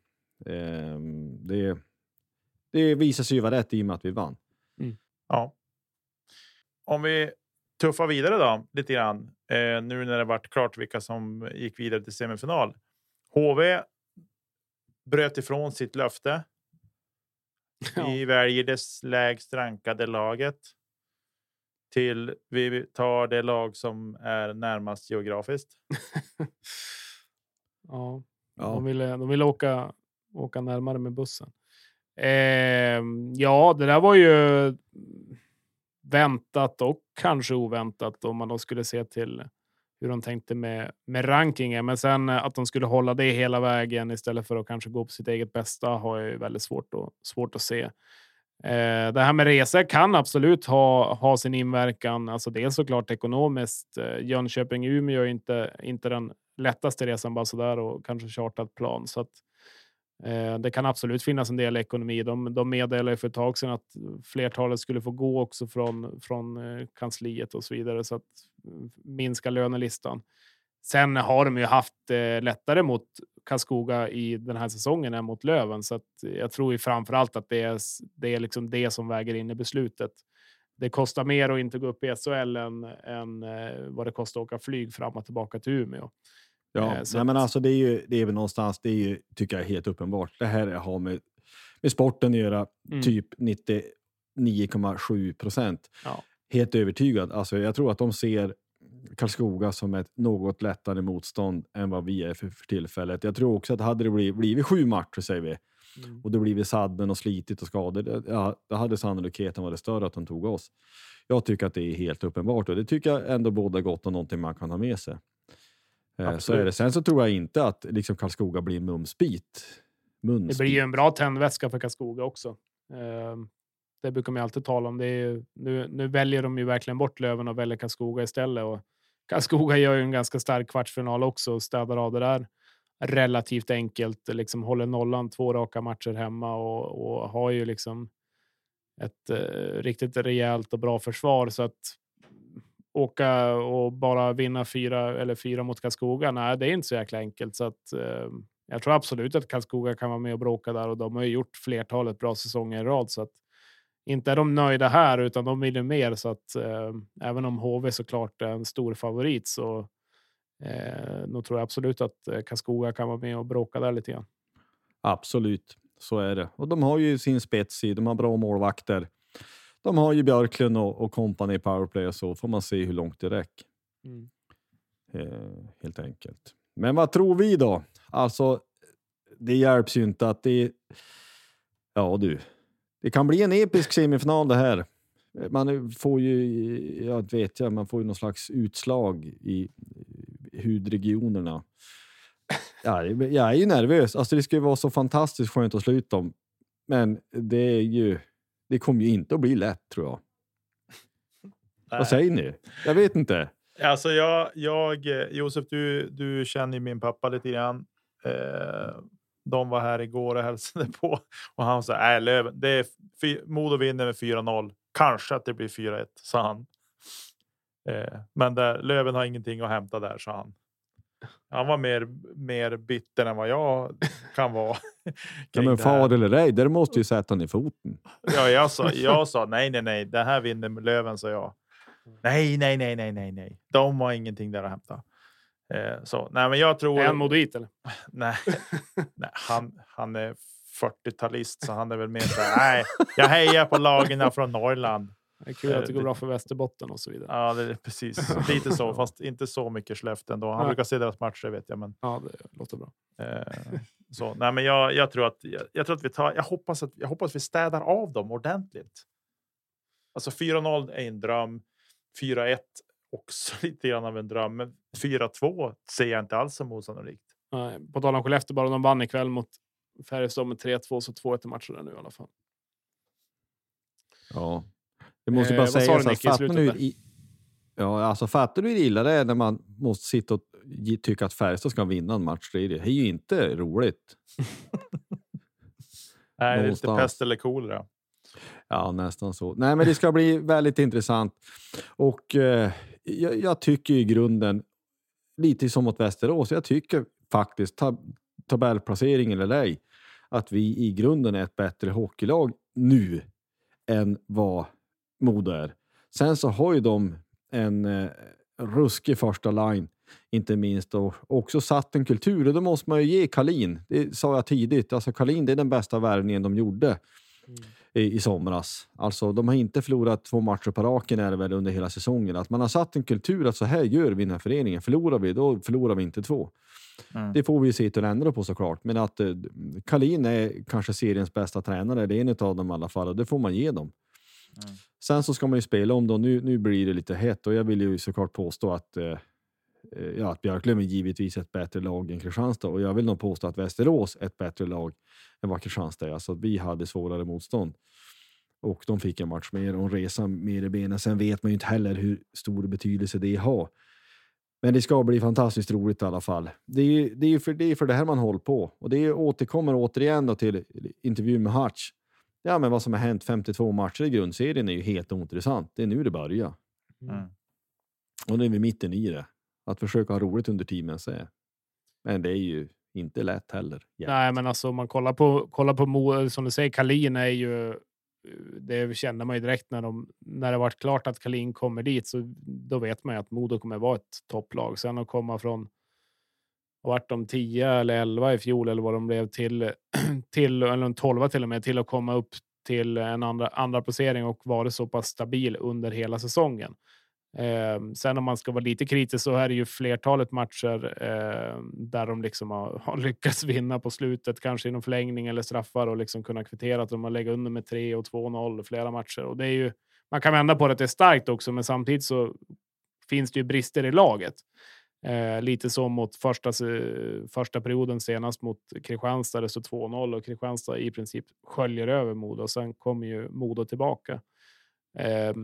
visar sig ju vara rätt i och med att vi vann. Mm. Ja. Om vi tuffar vidare då, lite grann. Nu när det varit klart vilka som gick vidare till semifinal. HV bröt ifrån sitt löfte. Vi väljer det lägst rankade laget till vi tar det lag som är närmast geografiskt. Ja, ja. De ville åka närmare med bussen. Ja, det där var ju väntat och kanske oväntat om man då skulle se till hur de tänkte med rankingen. Men sen att de skulle hålla det hela vägen istället för att kanske gå på sitt eget bästa har jag ju väldigt svårt att se. Det här med resa kan absolut ha sin inverkan. Alltså dels såklart ekonomiskt. Jönköping-Umeå är inte den lättaste resan bara sådär och kanske chartat plan. Så att det kan absolut finnas en del ekonomi. De meddelade för ett tag sedan att flertalet skulle få gå också från kansliet och så vidare, så att minska lönelistan. Sen har de ju haft lättare mot Karlskoga i den här säsongen än mot Löven, så att jag tror ju framförallt att det är liksom det som väger in i beslutet. Det kostar mer att inte gå upp i SHL än vad det kostar att åka flyg fram och tillbaka till Umeå. Ja, nej, men alltså det är väl någonstans, det är ju, tycker jag, helt uppenbart. Det här har med sporten att göra, typ 99,7%. Ja. Helt övertygad. Alltså jag tror att de ser Karlskoga som ett något lättare motstånd än vad vi är för tillfället. Jag tror också att hade det blivit 7 matcher, säger vi, och det blivit sadden och slitigt och skador, ja, då hade sannolikheten varit större att de tog oss. Jag tycker att det är helt uppenbart, och det tycker jag ändå båda gott och någonting man kan ha med sig. Absolut. Så är det. Sen så tror jag inte att liksom Karlskoga blir en mumsbit. Det blir ju en bra tändväska för Karlskoga också. Det brukar man alltid tala om. Det är ju, nu väljer de ju verkligen bort Löven och väljer Karlskoga istället. Och Karlskoga gör ju en ganska stark kvartsfinal också och städar av det där relativt enkelt. Liksom håller nollan 2 raka matcher hemma och har ju liksom ett riktigt rejält och bra försvar, så att åka och bara vinna 4 mot Karlskoga, nej, det är inte så jäkla enkelt. Så att, jag tror absolut att Karlskoga kan vara med och bråka där, och de har ju gjort flertalet bra säsonger i rad, så att inte är de nöjda här, utan de vill ju mer. Så att även om HV såklart är en stor favorit, så då tror jag absolut att Karlskoga kan vara med och bråka där lite grann. Absolut, så är det. Och de har ju sin spets i, de har bra målvakter. De har ju Björklund och kompani i powerplay, och så får man se hur långt det räcker. Helt enkelt. Men vad tror vi då? Alltså, det hjälps ju inte att det... Ja, du. Det kan bli en episk semifinal det här. Man får ju, man får ju någon slags utslag i hudregionerna. Jag är ju nervös. Alltså det skulle vara så fantastiskt skönt att sluta om. Men det är ju... Det kommer ju inte att bli lätt, tror jag. Nej. Vad säger ni? Jag vet inte. Alltså Josef, du känner ju min pappa lite grann. De var här igår och hälsade på. Och han sa, Löven, det är Modo vinner med 4-0. Kanske att det blir 4-1, sa han. Men Löven har ingenting att hämta där, sa han. Han var mer bitter än vad jag kan vara. Ja, men far eller ej, där måste ju sätta ner foten. Ja, jag sa nej, det här vinner Löven, sa jag. Nej. De har ingenting där att hämta. Så, nej, men jag tror... Är han modit, eller? Nej, han är 40-talist, så han är väl mer så här, nej, jag hejar på lagarna från Norrland. Det är kul att det går bra för Västerbotten och så vidare. Ja, det är precis. Lite så, fast inte så mycket Skellefteå ändå. Han brukar se deras matcher, vet jag. Men... Ja, det låter bra. Så, nej, men jag tror att jag hoppas vi städar av dem ordentligt. Alltså 4-0 är en dröm. 4-1 också lite grann av en dröm. Men 4-2 ser jag inte alls som osannolikt. Nej, på tal om Skellefteå, bara de vann ikväll mot Färjestad med 3-2, så 2-1 i matcherna nu i alla fall. Ja. Det måste bara säga så, fattar du hur illa det är när man måste sitta och tycka att Färjestad ska vinna en match? Det är ju inte roligt. Nej, det är inte pest eller kolera. Ja, nästan så. Nej, men det ska bli väldigt intressant. Och jag tycker i grunden, lite som mot Västerås, jag tycker faktiskt, tabellplacering eller ej, att vi i grunden är ett bättre hockeylag nu än vad Moder. Sen så har ju de en ruskig första line, inte minst, och också satt en kultur, och då måste man ju ge Kalin. Det sa jag tidigt. Alltså Kalin, det är den bästa värvningen de gjorde. i somras. Alltså de har inte förlorat 2 matcher på raken är det väl under hela säsongen. Att man har satt en kultur att så här gör vi den här föreningen. Förlorar vi, då förlorar vi inte 2. Mm. Det får vi se till att ändra på såklart. Men att Kalin är kanske seriens bästa tränare. Det är en av dem i alla fall och det får man ge dem. Mm. Sen så ska man ju spela om då. Nu blir det lite hett och jag vill ju såklart påstå att att Björklöven är givetvis ett bättre lag än Kristianstad och jag vill nog påstå att Västerås är ett bättre lag än vad Kristianstad är. Alltså att vi hade svårare motstånd och de fick en match mer och en resa mer i benen. Sen vet man ju inte heller hur stor betydelse det har. Men det ska bli fantastiskt roligt i alla fall. Det är för det här man håller på och det återkommer återigen då till intervjun med Hartz. Ja, men vad som har hänt 52 matcher i grundserien är ju helt ointressant. Det är nu det börjar. Mm. Och nu är vi mitten i det. Att försöka ha roligt under tiden så är. Men det är ju inte lätt heller. Jämt. Nej, men alltså om man kollar på Mo, som du säger, Kalin är ju, det känner man ju direkt när det varit klart att Kalin kommer dit, så då vet man ju att Modo kommer vara ett topplag. Sen att komma från vart de 10 eller 11 i fjol eller vad de blev till eller 12 till och med, till att komma upp till en andra placering och vara så pass stabil under hela säsongen. Sen om man ska vara lite kritisk så är det ju flertalet matcher där de liksom har lyckats vinna på slutet, kanske inom förlängning eller straffar och liksom kunna kvittera, att de har lägga under med 3 och 2-0 flera matcher, och det är ju, man kan vända på det, det är starkt också, men samtidigt så finns det ju brister i laget. Lite som mot första perioden senast mot Kristianstad, det så 2-0 och Kristianstad i princip sköljer över Modo och sen kommer ju Modo tillbaka.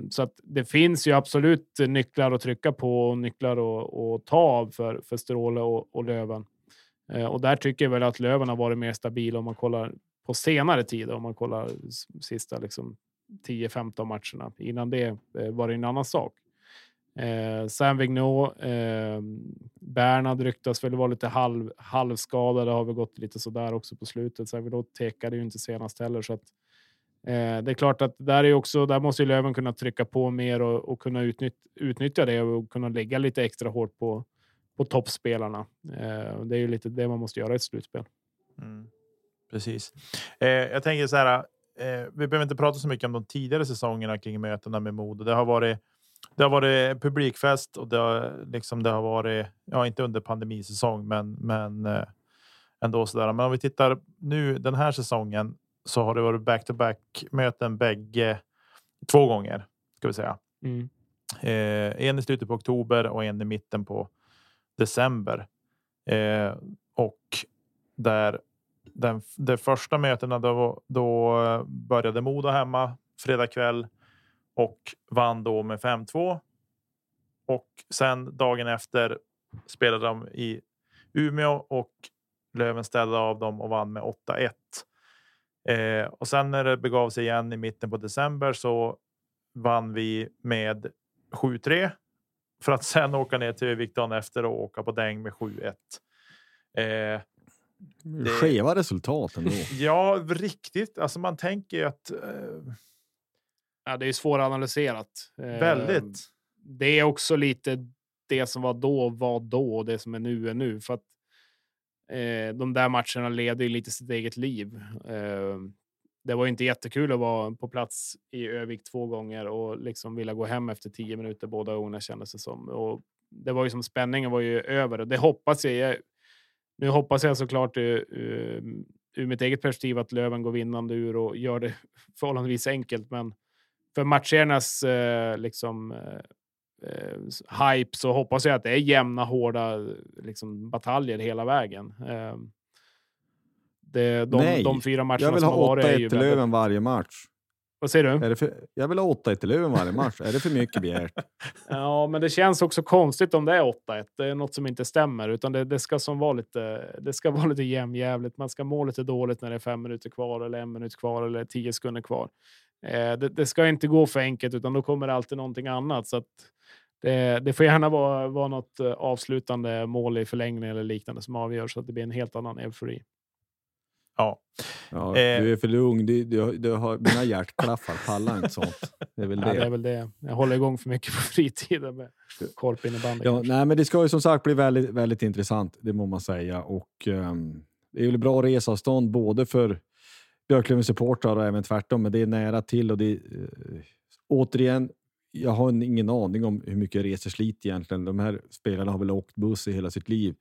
Så att det finns ju absolut nycklar att trycka på och nycklar att ta av för Stråle och Löven. Och där tycker jag väl att Löven har varit mer stabil om man kollar på senare tid, om man kollar sista liksom 10-15 matcherna. Innan det var det en annan sak. Sam Vigneault, Bernhard ryktas väl vara lite halvskadad, har vi gått lite sådär också på slutet. Sam Vigneault tekade ju inte senast heller, så att det är klart att där är också, där måste ju Löven kunna trycka på mer och kunna utnyttja det och kunna lägga lite extra hårt på toppspelarna. Det är ju lite det man måste göra i ett slutspel. Mm. Precis. Jag tänker så här, vi behöver inte prata så mycket om de tidigare säsongerna kring mötena med Modo. Det har varit publikfest och det har varit, ja, inte under pandemisäsong men ändå sådär. Men om vi tittar nu den här säsongen, så har det varit back-to-back möten 2 gånger, ska vi säga. Mm. En i slutet på oktober och en i mitten på december. Och där de första mötena då började Modo hemma fredag kväll och vann då med 5-2. Och sen dagen efter spelade de i Umeå och Löven ställde av dem och vann med 8-1. Och sen när det begav sig igen i mitten på december så vann vi med 7-3 för att sen åka ner till Viktan efter och åka på däng med 7-1. Skeva resultaten då. Ja, riktigt. Alltså man tänker ju att... Ja, det är ju svåranalyserat. Väldigt. Det är också lite det som var då och det som är nu. För att de där matcherna leder ju lite sitt eget liv. Det var ju inte jättekul att vara på plats i Övik 2 gånger och liksom vilja gå hem efter 10 minuter båda gångerna, kändes det som. Och det var ju som spänningen var ju över. Och det hoppas jag. Nu hoppas jag såklart ur mitt eget perspektiv att Löven går vinnande ur och gör det förhållandevis enkelt. Men för matchernas hype så hoppas jag att det är jämna, hårda liksom bataljer hela vägen. De 4 matcherna jag vill som ha varit är ju till Löven varje match. Vad säger du? Jag vill ha 8-1 till Löven varje match. Är det för mycket begärt? Ja, men det känns också konstigt om det är 8-1. Det är något som inte stämmer, utan det ska som vara lite, det ska vara lite jämnjävligt. Man ska må lite dåligt när det är 5 minuter kvar eller 1 minut kvar eller 10 sekunder kvar. Det ska inte gå för enkelt, utan då kommer det alltid någonting annat, så att det får gärna vara något avslutande mål i förlängning eller liknande som avgör, så att det blir en helt annan eufori. Ja, du är för ung. Du har mina hjärtklaffar, pallar inte sånt. Det är väl det. Ja, det är väl det. Jag håller igång för mycket på fritiden med korpinnebandy. Ja, nej, men det ska ju som sagt bli väldigt, väldigt intressant, det må man säga. Och det är väl bra resavstånd både för Björklövens supportrar och även tvärtom, men det är nära till och det är, återigen, jag har ingen aning om hur mycket reser slit egentligen. De här spelarna har väl åkt buss i hela sitt liv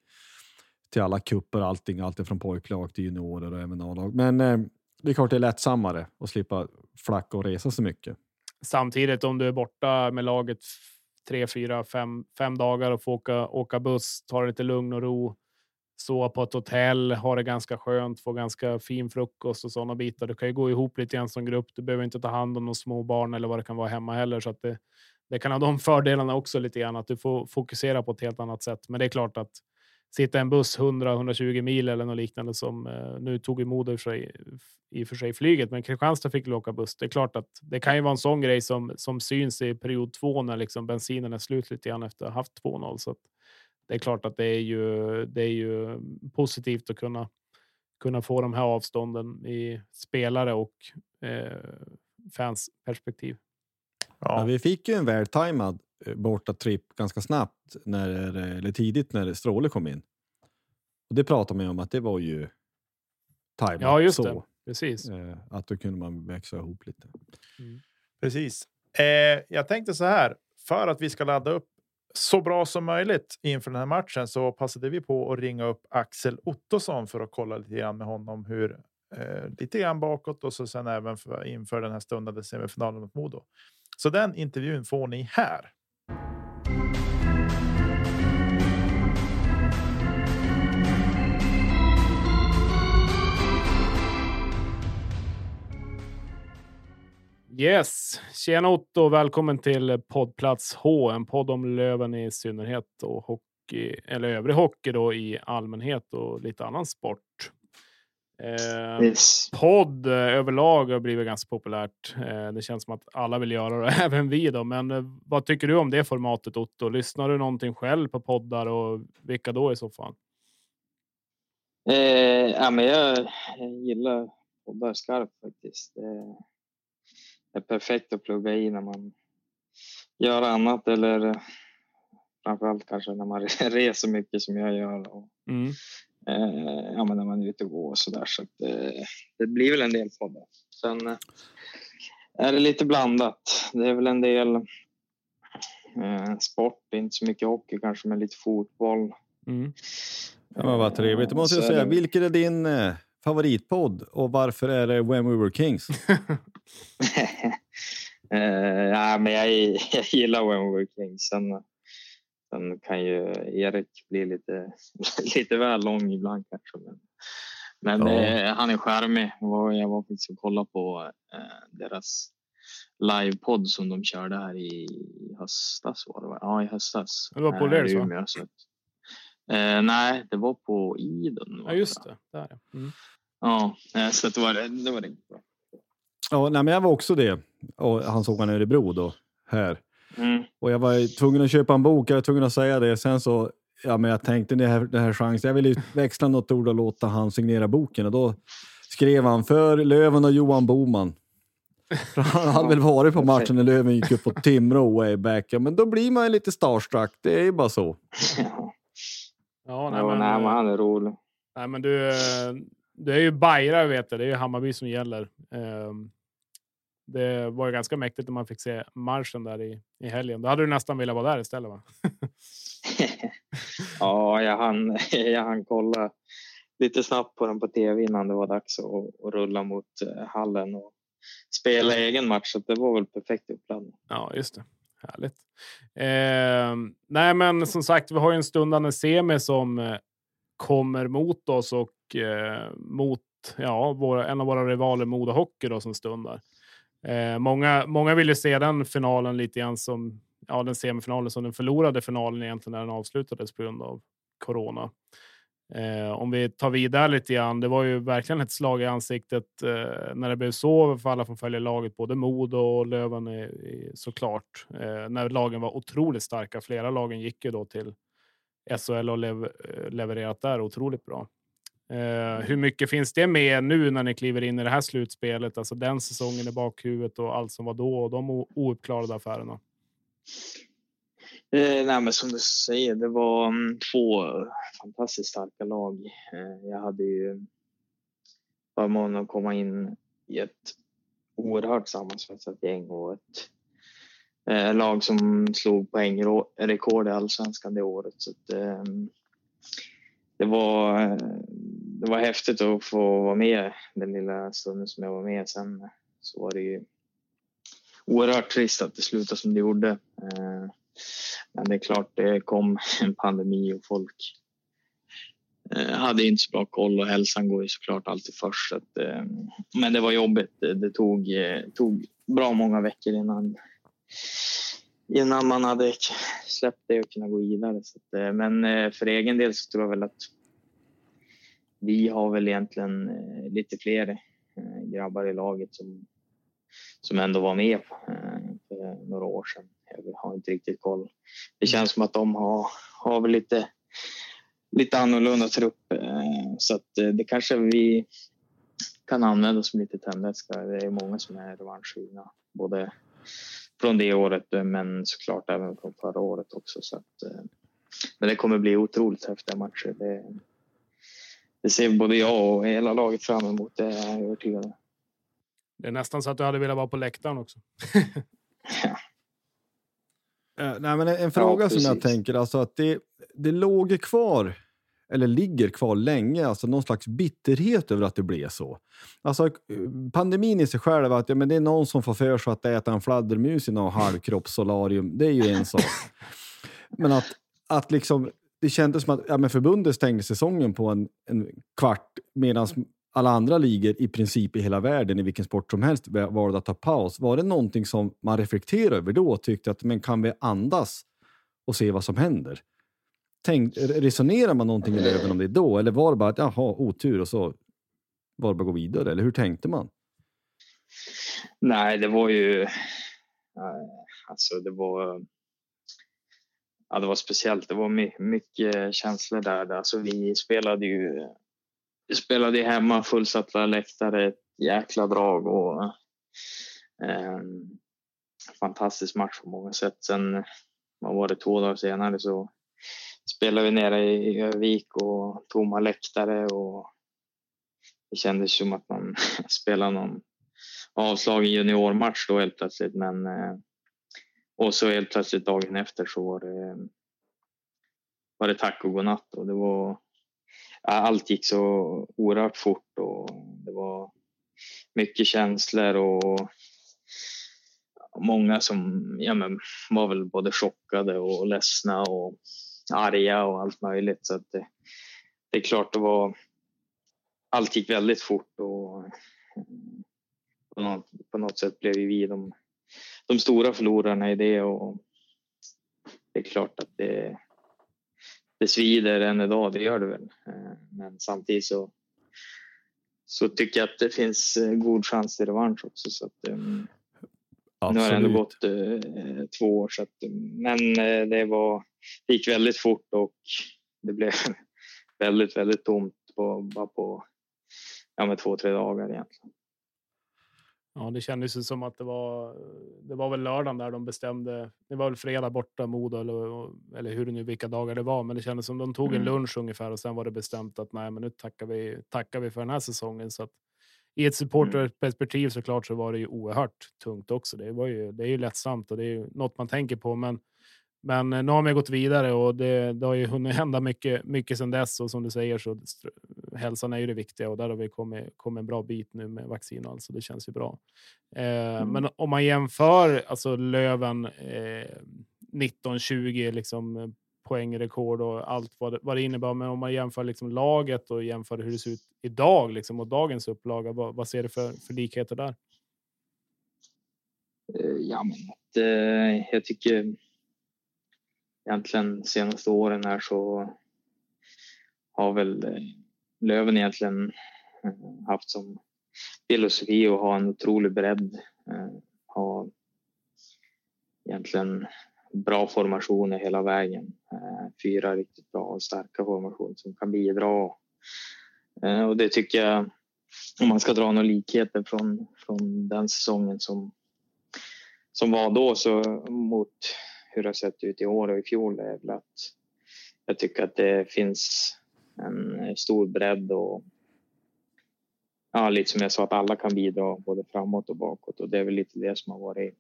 till alla kupper, allting, allt från pojklag till juniorer och även A-lag. Men det är klart det är lättsammare att slippa flacka och resa så mycket. Samtidigt om du är borta med laget 3, 4, 5 dagar och får åka buss, ta det lite lugn och ro, sova på ett hotell, ha det ganska skönt, få ganska fin frukost och sådana bitar. Du kan ju gå ihop lite i en sån grupp. Du behöver inte ta hand om några små barn eller vad det kan vara hemma heller. Så att det kan ha de fördelarna också lite grann, att du får fokusera på ett helt annat sätt. Men det är klart att sitta i en buss 100-120 mil eller något liknande, som nu tog emot i och för sig flyget, men Kristianstad fick åka buss. Det är klart att det kan ju vara en sån grej som syns i period 2 när liksom bensinen är slut lite grann efter haft 2-0. Så att det är klart att det är ju positivt att kunna få de här avstånden i spelare och fans perspektiv. Ja. Ja, vi fick ju en vältajmad borta trip ganska snabbt tidigt när Stråle kom in. Och det pratade man om att det var ju tajmat. Ja, just så. Det. Precis. Att då kunde man växa ihop lite. Mm. Precis. Jag tänkte så här, för att vi ska ladda upp så bra som möjligt inför den här matchen så passade vi på att ringa upp Axel Ottosson för att kolla lite grann med honom hur lite grann bakåt och så sen även inför den här stundande semifinalen mot Modo. Så den intervjun får ni här. Yes, tjena Otto, välkommen till Poddplats H, en podd om Löven i synnerhet och hockey, eller övrig hockey då i allmänhet och lite annan sport. Yes. Podd överlag har blivit ganska populärt. Det känns som att alla vill göra det, även vi då. Men vad tycker du om det formatet, Otto? Lyssnar du någonting själv på poddar och vilka då i så fall? Ja, men jag gillar poddar skarpt faktiskt. Det är perfekt att plugga i när man gör annat eller framförallt kanske när man reser mycket som jag gör och ja, men när man är ute och går och sådär. Så att, det blir väl en del poddar. Sen är det lite blandat. Det är väl en del sport, inte så mycket hockey kanske, men lite fotboll. Mm. Ja, men vad trevligt. Du måste säga, vilken är din favoritpodd och varför är det When We Were Kings? Ja, men jag gillar When We Were Kings. Sen kan ju Erik bli lite väl lång ibland kanske. Men ja. Han är charmig. Jag var faktiskt och kollade på deras livepodd som de körde här i höstas. Var det? Ja, i höstas. Det var på Lears, va? Nej, det var på Idun. Ja, just det. Där. Mm. Ja, så det var det. Ja, nej, men jag var också det. Och han såg man i Örebro då, här. Mm. Och jag var tvungen att köpa en bok. Jag var tvungen att säga det. Sen så, ja, men jag tänkte det här chansen. Jag ville växla något ord och låta han signera boken. Och då skrev han för Löven och Johan Boman. Han hade väl varit på matchen när Löven gick upp på Timrå way back. Ja, men då blir man lite starstruck. Det är ju bara så. Ja, nej, men han är rolig. Nej, men du är ju Bajra, vet du. Det är ju Hammarby som gäller. Det var ju ganska mäktigt när man fick se marschen där i helgen. Då hade du nästan velat vara där istället, va? Ja, jag hann kolla lite snabbt på den på tv innan det var dags att rulla mot hallen och spela egen match. Så det var väl perfekt uppladdning. Ja, just det. Härligt. Nej, men som sagt, vi har ju en stundande semi som kommer mot oss och mot en av våra rivaler Modo Hockey då, som stundar. Många vill ju se den finalen lite grann som, ja, den semifinalen som den förlorade finalen egentligen när den avslutades på grund av corona. Om vi tar vidare lite grann, det var ju verkligen ett slag i ansiktet när det blev så för alla som följer laget, både Modo och Löven såklart, när lagen var otroligt starka. Flera lagen gick ju då till SHL och levererat där otroligt bra. Hur mycket finns det med nu när ni kliver in i det här slutspelet? Alltså den säsongen i bakhuvudet och allt som var då och de ouppklarade affärerna. Nej, men som du säger, det var två fantastiskt starka lag. Jag hade ju förmånen att komma in i ett oerhört sammansvetsat gäng och ett lag som slog poängrekord i Allsvenskan det året. Så att, det var häftigt att få vara med den lilla stunden som jag var med. Sen så var det ju oerhört trist att det slutade som det gjorde. Men det är klart, det kom en pandemi och folk hade inte så bra koll och hälsan går ju såklart alltid först. Så att, men det var jobbigt. Det tog bra många veckor innan man hade släppt det och kunna gå vidare. Så att, men för egen del så tror jag väl att vi har väl egentligen lite fler grabbar i laget som ändå var med för några år sedan. Jag har inte riktigt koll. Det känns som att de har väl lite annorlunda trupp. Så att det kanske vi kan använda som lite tändvätska. Det är många som är revanschgivna. Både från det året men såklart även från förra året också. Så att, men det kommer bli otroligt häftiga matcher. Det ser både jag och hela laget fram emot. Det är jag övertygad om. Det är nästan så att du hade velat vara på läktaren också. Ja. Nej, men en fråga som jag tänker, alltså att det låg kvar eller ligger kvar länge, alltså någon slags bitterhet över att det blev så. Alltså pandemin i sig själv, att ja, men det är någon som får för sig att äta en fladdermus i någon halvkroppssolarium, det är ju en sak. Men att liksom, det kändes som att ja, men förbundet stängde säsongen på en kvart, medan alla andra ligor i princip i hela världen i vilken sport som helst var det att ta paus. Var det någonting som man reflekterade över då och tyckte att men kan vi andas och se vad som händer? Resonerar man någonting i löven om det då? Eller var det bara att jaha, otur och så var det bara gå vidare? Eller hur tänkte man? Nej, det var ju alltså det var speciellt. Det var mycket känslor där. Alltså vi spelade hemma, fullsatta läktare, ett jäkla drag och fantastisk match på många sätt. Sen var det 2 dagar senare så spelade vi nere i Övik och tomma läktare och det kändes som att man spelade någon avslagen juniormatch då helt plötsligt. Men, och så helt plötsligt dagen efter så var det tack och godnatt och det var... Allt gick så oerhört fort och det var mycket känslor och många som var väl både chockade och ledsna och arga och allt möjligt. Så att det är klart, allt gick väldigt fort och på något sätt blev vi de stora förlorarna i det. Och det är klart att det svider än idag, det gör det väl. Men samtidigt så tycker jag att det finns god chans till revansch också. Så att, nu har det ändå gått 2 år. Så att, men det gick väldigt fort och det blev väldigt, väldigt tomt bara på 2-3 dagar egentligen. Ja, det kändes ju som att det var väl lördagen där de bestämde. Det var väl fredag borta Modo eller hur det nu, vilka dagar det var. Men det kändes som de tog en lunch ungefär och sen var det bestämt att nej, men nu tackar vi för den här säsongen. Så att i ett supporterperspektiv såklart så var det ju oerhört tungt också. Det är ju lättsamt och det är ju något man tänker på. Men nu har man gått vidare och det har ju hunnit hända mycket sedan dess. Och som du säger så hälsan är ju det viktiga och där har vi kommit en bra bit nu med vaccin och allt, så det känns ju bra. Men om man jämför alltså Löven 19-20 liksom, poängrekord och allt vad det innebär. Men om man jämför liksom, laget och jämför hur det ser ut idag liksom, och dagens upplaga, vad ser det för likheter där? Jag tycker... Egentligen senaste åren här så har väl Löven egentligen haft som filosofi att ha en otrolig bredd. Ha egentligen bra formationer hela vägen. 4 riktigt bra och starka formationer som kan bidra. Och det tycker jag, om man ska dra några likheter från den säsongen som var då så mot... hur det har sett ut i år och i fjol är väl att jag tycker att det finns en stor bredd och ja, lite som jag sa, att alla kan bidra både framåt och bakåt, och det är väl lite det som har varit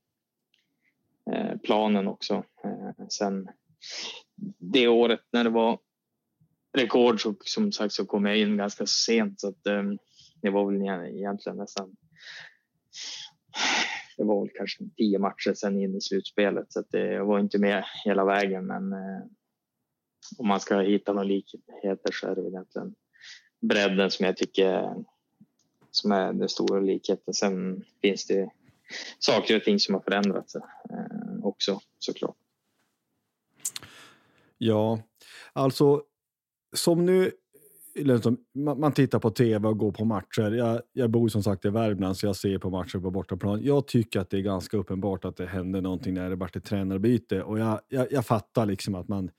planen också. Sen det året när det var rekord, så som sagt så kom jag in ganska sent, så att det var väl egentligen nästan, det var väl kanske 10 matcher sen in i slutspelet, så att jag var inte med hela vägen, men om man ska hitta några likheter så är det egentligen bredden som jag tycker som är den stora likheten. Sen finns det saker och ting som har förändrats också, såklart. Ja, alltså som nu liksom, man tittar på tv och går på matcher. Jag bor som sagt i Värmland, så jag ser på matcher på bortaplan. Jag tycker att det är ganska uppenbart att det händer någonting när det bara till tränarbyte. Och jag fattar liksom att man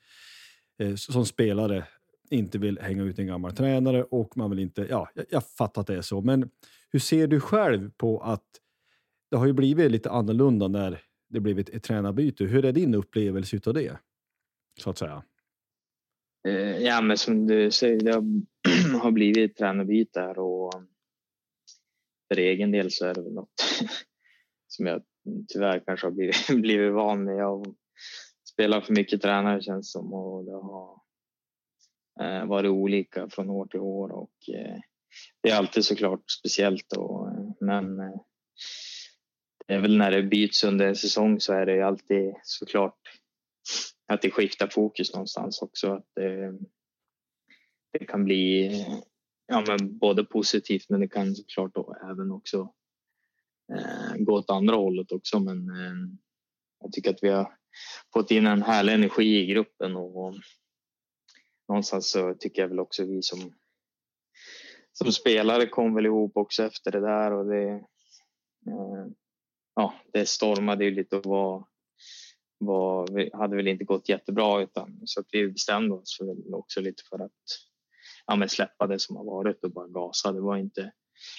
som spelare inte vill hänga ut en gammal tränare, och man vill inte, ja, jag fattar att det är så. Men hur ser du själv på att det har ju blivit lite annorlunda när det blivit ett tränarbyte? Hur är din upplevelse utav det, så att säga? Ja, men som du säger, det har blivit tränarbyte här, och för egen del så är det något som jag tyvärr kanske har blivit van med. Jag spelar för mycket tränare, känns som, och det har varit olika från år till år, och det är alltid såklart speciellt, och, men det är väl när det byts under en säsong så är det alltid såklart att det skiftar fokus någonstans också, att det kan bli, ja, men både positivt, men det kan såklart då även också gå åt andra hållet också, men jag tycker att vi har fått in en härlig energi i gruppen, och någonstans så tycker jag väl också vi som spelare kom väl ihop också efter det där, och det ja, det stormade ju lite, och vi hade väl inte gått jättebra, utan så att vi bestämde oss för också lite för att, ja, men släppa det som har varit och bara gasa. Det var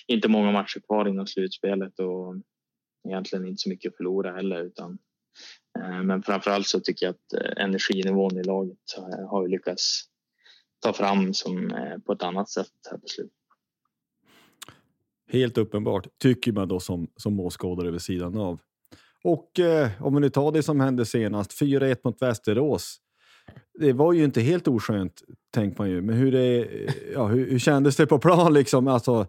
inte många matcher kvar innan slutspelet, och egentligen inte så mycket att förlora heller, utan men framförallt så tycker jag att energinivån i laget har lyckats ta fram som på ett annat sätt här på slutet. Helt uppenbart, tycker man då som åskådare vid sidan av. Och om vi nu tar det som hände senast, 4-1 mot Västerås. Det var ju inte helt oskönt, tänker man ju. Men hur kändes det på plan liksom? Alltså,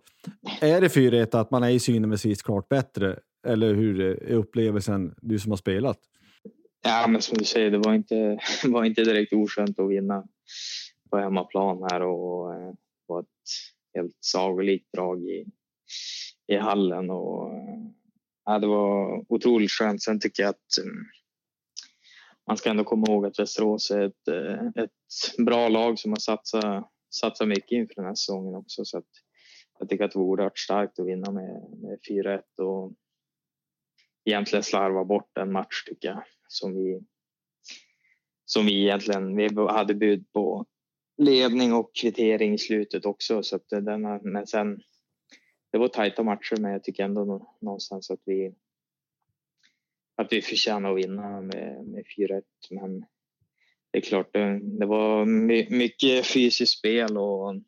är det 4-1 att man är i synnerhet klart bättre? Eller hur är upplevelsen, du som har spelat? Ja, men som du säger, det var inte direkt oskönt att vinna på hemmaplan här, och var ett helt sagolikt drag i hallen, och ja, det var otroligt skönt. Sen tycker jag att man ska ändå komma ihåg att Västerås är ett bra lag som har satsat mycket inför den här säsongen också, så att jag tycker att det var oerhört starkt att vinna med 4-1 och egentligen slarva bort en match, tycker jag, som vi egentligen, vi hade bud på ledning och kvittering i slutet också, så att men sen det var tajta matcher, men jag tycker ändå någonstans att vi förtjänar att vinna med 4-1, men det är klart det var mycket fysiskt spel och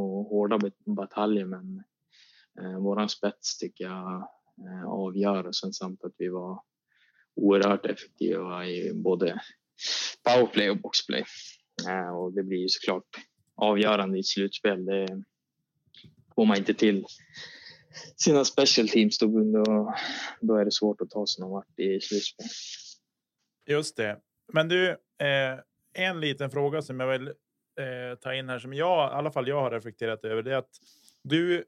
hårda bataljer, men våran spets tycker jag avgör, och sen samt att vi var oerhört effektiva i både powerplay och boxplay, och det blir ju såklart avgörande i slutspel. Det får man inte till sina special teams, då är det svårt att ta sig någon vart i slutspel. Just det. Men du, en liten fråga som jag vill ta in här, som jag i alla fall jag har reflekterat över, det är att du,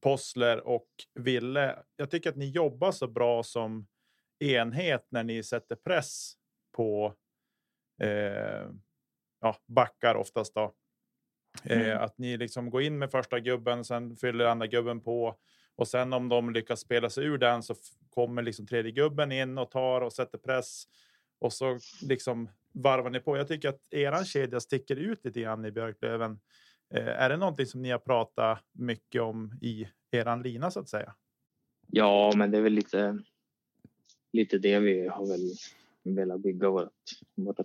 Possler och Ville, jag tycker att ni jobbar så bra som enhet när ni sätter press på backar oftast då. Att ni liksom går in med första gubben, sen fyller andra gubben på, och sen om de lyckas spela sig ur den så kommer liksom tredje gubben in och tar och sätter press, och så liksom varvar ni på. Jag tycker att eran kedja sticker ut lite grann i Björklöven. Är det någonting som ni har pratat mycket om i eran lina, så att säga? Ja, men det är väl lite det vi har väl velat bygga vårt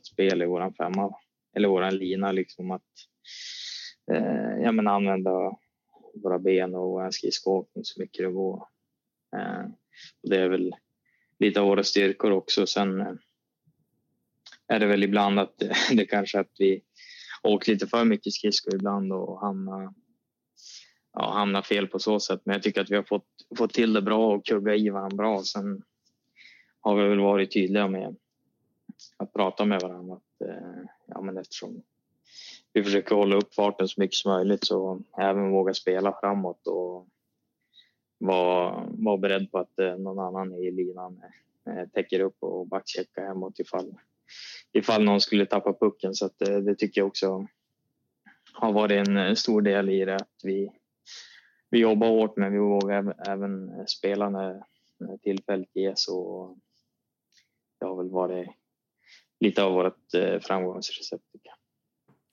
spel i våran femma eller våran lina, liksom att använda våra ben och skridskoåkning så mycket det går. Och det är väl lite av våra styrkor också. Sen är det väl ibland att det kanske att vi åker lite för mycket skridskor ibland och hamnar fel på så sätt. Men jag tycker att vi har fått till det bra och kugga i varandra bra. Sen har vi väl varit tydliga med att prata med varandra. Att, men eftersom vi försöker hålla upp farten så mycket som möjligt så även våga spela framåt och var beredd på att någon annan i linan täcker upp och backchecka hemåt ifall någon skulle tappa pucken. Så att, det tycker jag också har varit en stor del i det. Att vi jobbar hårt men vi vågar även spela när tillfället ges. Och det har väl varit lite av vårt framgångsrecept.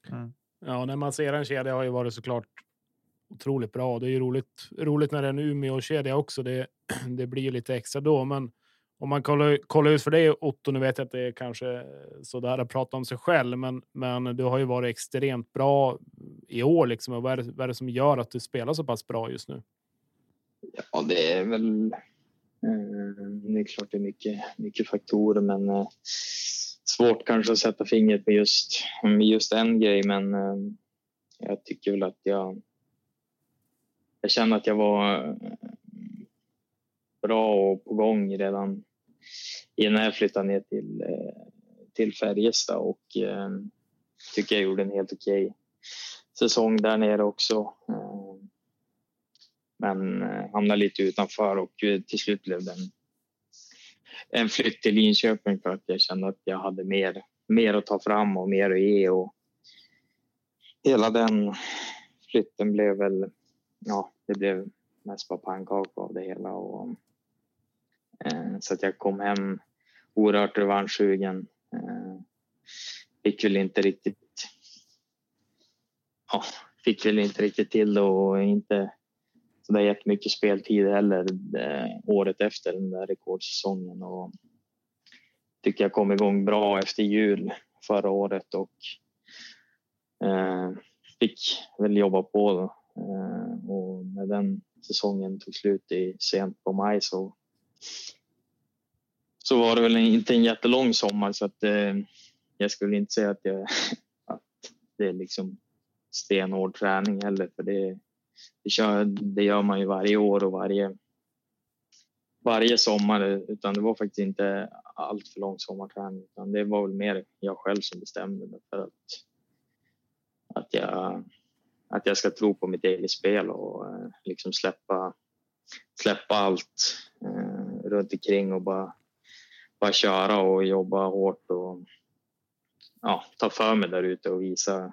Mm. Ja, när man ser en kedja har ju varit såklart otroligt bra. Det är ju roligt när det är en Umeå-kedja också. Det blir ju lite extra då. Men om man kollar ut för dig, Otto, nu vet jag att det är kanske sådär att prata om sig själv. Men du har ju varit extremt bra i år. Liksom. Vad är det som gör att du spelar så pass bra just nu? Ja, det är väl... det är klart det är mycket faktorer, men... svårt kanske att sätta fingret på just en grej, men jag tycker väl att jag känner att jag var bra och på gång redan innan jag flyttade ner till Färjestad och tycker jag gjorde en helt okej säsong där nere också. Men hamnade lite utanför och till slut blev den en flytt till Linköping för att jag kände att jag hade mer att ta fram och mer att ge. Och hela den flytten blev väl... Ja, det blev mest bara pannkaka av det hela. Och, så att jag kom hem orört revanschsugen. Fick väl inte riktigt till det och inte... Så det är jättemycket speltid heller året efter den där rekordsäsongen. Och tycker jag kom igång bra efter jul förra året och fick väl jobba på då. Och när den säsongen tog slut sent på maj så var det väl inte en jättelång sommar. Så att, jag skulle inte säga att det är liksom stenhård träning heller, för det gör man ju varje år och varje sommar, utan det var faktiskt inte allt för lång sommarträning, utan det var väl mer jag själv som bestämde mig för att jag ska tro på mitt eget spel och liksom släppa allt runt omkring och bara köra och jobba hårt och ta för mig där ute och visa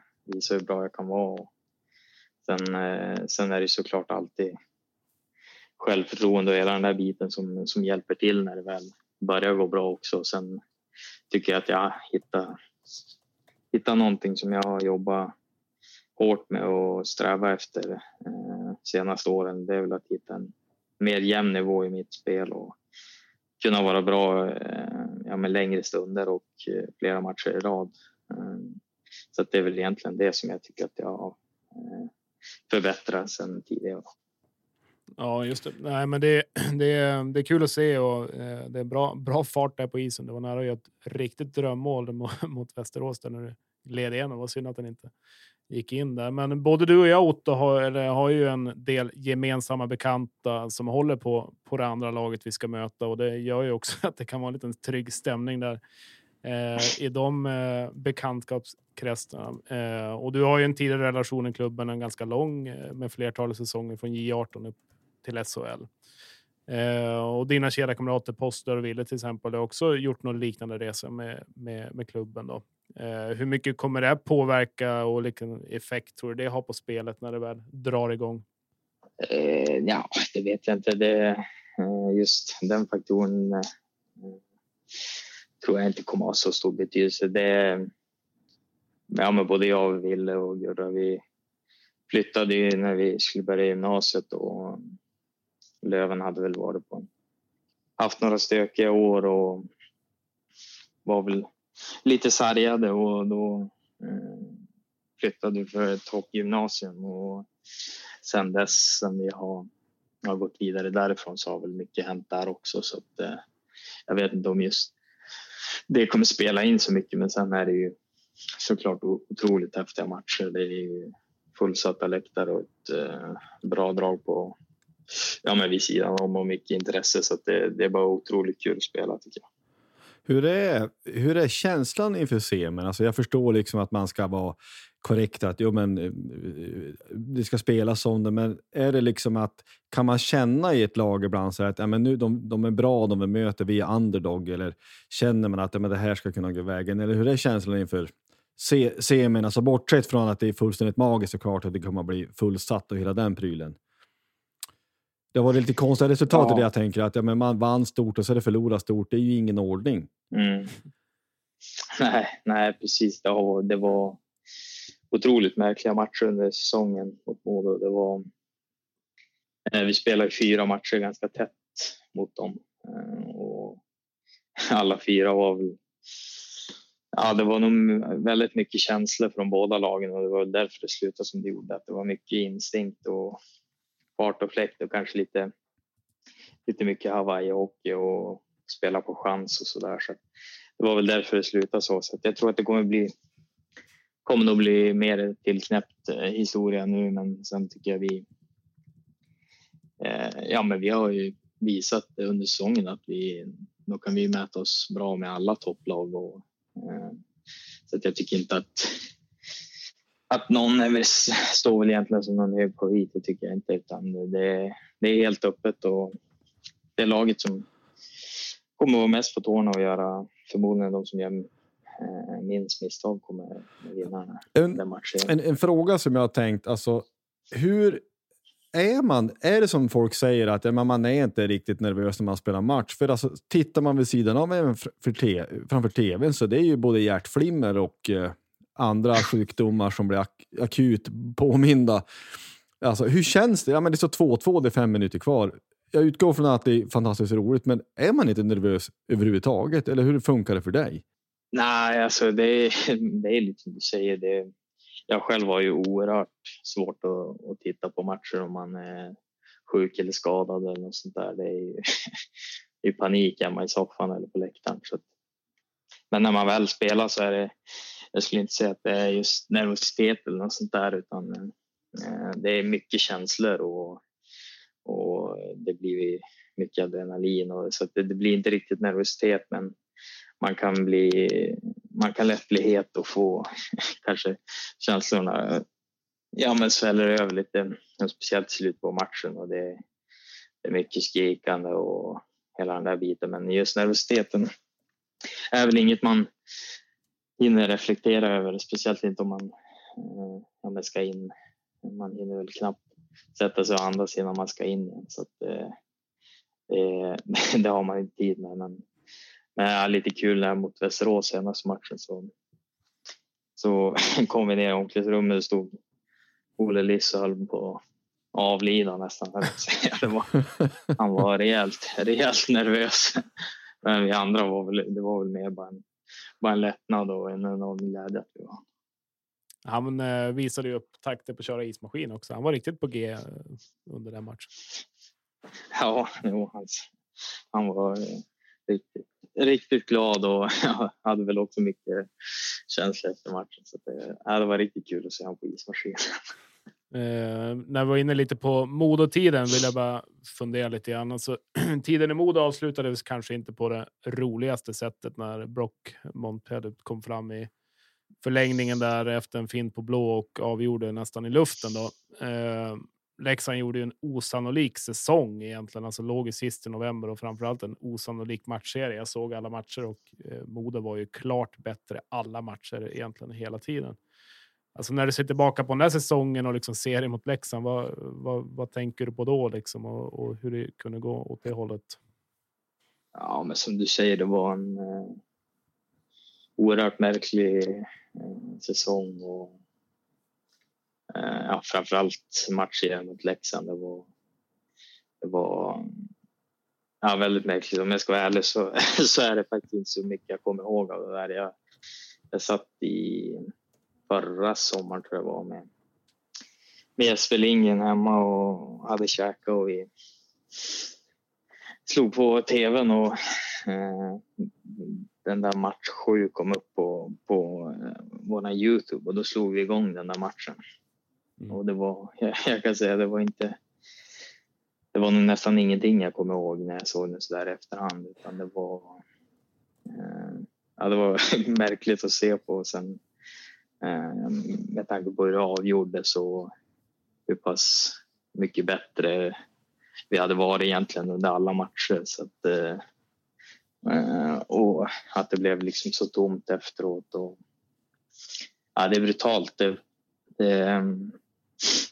hur bra jag kan vara. Sen är det såklart alltid självförtroende och hela den där biten som hjälper till när det väl börjar gå bra också. Sen tycker jag att jag hittar någonting som jag har jobbat hårt med och strävat efter senaste åren. Det är väl att hitta en mer jämn nivå i mitt spel och kunna vara bra med längre stunder och flera matcher i rad. Så att det är väl egentligen det som jag tycker att jag har förbättras än tidigare. Ja, just det. Nej, men det är kul att se och det är bra fart där på isen. Det var nära att göra ett riktigt drömmål mot Västerås där när du led igen. Det var synd att den inte gick in där. Men både du och jag, Otto, har ju en del gemensamma bekanta som håller på det andra laget vi ska möta, och det gör ju också att det kan vara en liten trygg stämning där. I de bekantskapskretserna. Och du har ju en tidigare relation i klubben, en ganska lång, med flertalet säsonger från J18 upp till SHL. Och dina kedjekamrater Poster och Ville till exempel har också gjort någon liknande resa med klubben då. Hur mycket kommer det påverka och vilken effekt tror du det har på spelet när det väl drar igång? Det vet jag inte. Det, just den faktorn... tror jag inte kommer att ha så stor betydelse. Men både jag och Ville och Gurra, vi flyttade ju när vi skulle börja gymnasiet och Löven hade väl varit på haft några stökiga år och var väl lite sargade, och då flyttade vi för ett hockey gymnasium och sen dess som vi har gått vidare därifrån så har väl mycket hänt där också. Så att, jag vet inte om just det kommer spela in så mycket, men sen är det ju såklart otroligt häftiga matcher. Det är ju fullsatta läktare och ett bra drag på, ja, men vid sidan om och mycket intresse. Så att det är bara otroligt kul att spela, tycker jag. Hur är känslan inför semin? Alltså jag förstår liksom att man ska vara korrekt, att jo, men det ska spelas som det, men är det liksom att kan man känna i ett lag ibland så att ja, men nu de är bra, de vi möter, vi är underdog, eller känner man att ja, men det här ska kunna gå vägen, eller hur är känslan inför semin? Alltså bortsett från att det är fullständigt magiskt såklart att det kommer att bli fullsatt och hela den prylen. Det var lite konstiga resultat i det jag tänker. Att ja, men man vann stort och så är det förlorat stort. Det är ju ingen ordning. Mm. Nej, precis. Det var otroligt märkliga matcher under säsongen mot Modo. Det var, vi spelade 4 matcher ganska tätt mot dem. Och alla 4 var väl... Ja, det var nog väldigt mycket känslor från båda lagen. Och det var därför det slutade som det gjorde. Att det var mycket instinkt och... fart och fläkt och kanske lite mycket Hawaii-hockey och spela på chans och sådär. Så det var väl därför det slutade så. Så jag tror att det kommer nog bli mer tillknäppt historia nu, men sen tycker jag vi har ju visat under säsongen att då kan vi mäta oss bra med alla topplag och så att jag tycker inte att någon står väl egentligen som någon hög favorit, det tycker jag inte, utan det är helt öppet och det är laget som kommer vara mest på tårna och göra, förmodligen de som gör minst misstag kommer vinna den matchen. En fråga som jag har tänkt, alltså hur är man, är det som folk säger att man är inte riktigt nervös när man spelar match, för alltså, tittar man vid sidan av även framför tvn så det är ju både hjärtflimmer och andra sjukdomar som blir akut påminda. Alltså, hur känns det? Ja, men det är så 2-2, det är 5 minuter kvar. Jag utgår från att det är fantastiskt roligt, men är man inte nervös överhuvudtaget? Eller hur funkar det för dig? Nej, alltså det är lite som du säger. Jag själv har ju oerhört svårt att titta på matcher om man är sjuk eller skadad eller något sånt där. Det är ju i panik hemma i soffan eller på läktaren. Så. Men när man väl spelar så är det... Jag skulle inte säga att det är just nervositet eller något sånt där, utan det är mycket känslor och det blir mycket adrenalin. Och, så att det blir inte riktigt nervositet, men man kan lätt bli het och få kanske känslorna, ja, men sväller över lite, speciellt slut på matchen och det är mycket skrikande och hela den där biten. Men just nervositeten är väl inget man hinner reflektera över, speciellt inte om man ska in. Man hinner väl knappt sätta sig och andas innan man ska in igen. Så att, det har man inte tid med. Men lite kul här mot Västerås senaste matchen så kom vi ner i omklädningsrummet och stod Ole Liss och höll på att avlida nästan. Han var rejält nervös. Men vi andra var väl mer bara en lättnad och en enorm glädje. Han visade ju upp takten på att köra ismaskin också. Han var riktigt på G under den matchen. Ja, han var riktigt, riktigt glad och hade väl också mycket känslor efter matchen. Så det var riktigt kul att se han på ismaskinen. När vi var inne lite på Modotiden vill jag bara fundera lite grann. Alltså, tiden i Modo avslutades kanske inte på det roligaste sättet när Brock Montpellier kom fram i förlängningen där efter en fint på blå och avgjorde nästan i luften då. Leksand gjorde ju en osannolik säsong egentligen, alltså låg i sist i november och framförallt en osannolik matchserie. Jag såg alla matcher och Modo var ju klart bättre alla matcher egentligen hela tiden. Alltså när du sitter tillbaka på den här säsongen och liksom serien mot Leksand, vad tänker du på då liksom och hur det kunde gå åt det hållet? Ja, men som du säger, det var en oerhört märklig säsong och framförallt matchen mot Leksand. Det var ja, väldigt märkligt. Om jag ska vara ärlig så är det faktiskt inte så mycket jag kommer ihåg av det där. Jag satt i förra sommaren tror jag var med med Jesper Lindgren hemma och hade käka och vi slog på tvn och den där match 7 kom upp på våra YouTube och då slog vi igång den där matchen. Mm. Och det var, jag kan säga, det var nog nästan ingenting jag kommer ihåg när jag såg den så där efterhand, utan det var det var märkligt att se på. Och sen med tanke på hur det avgjordes och hur pass mycket bättre vi hade varit egentligen under alla matcher, så att och att det blev liksom så tomt efteråt. Och ja, det är brutalt det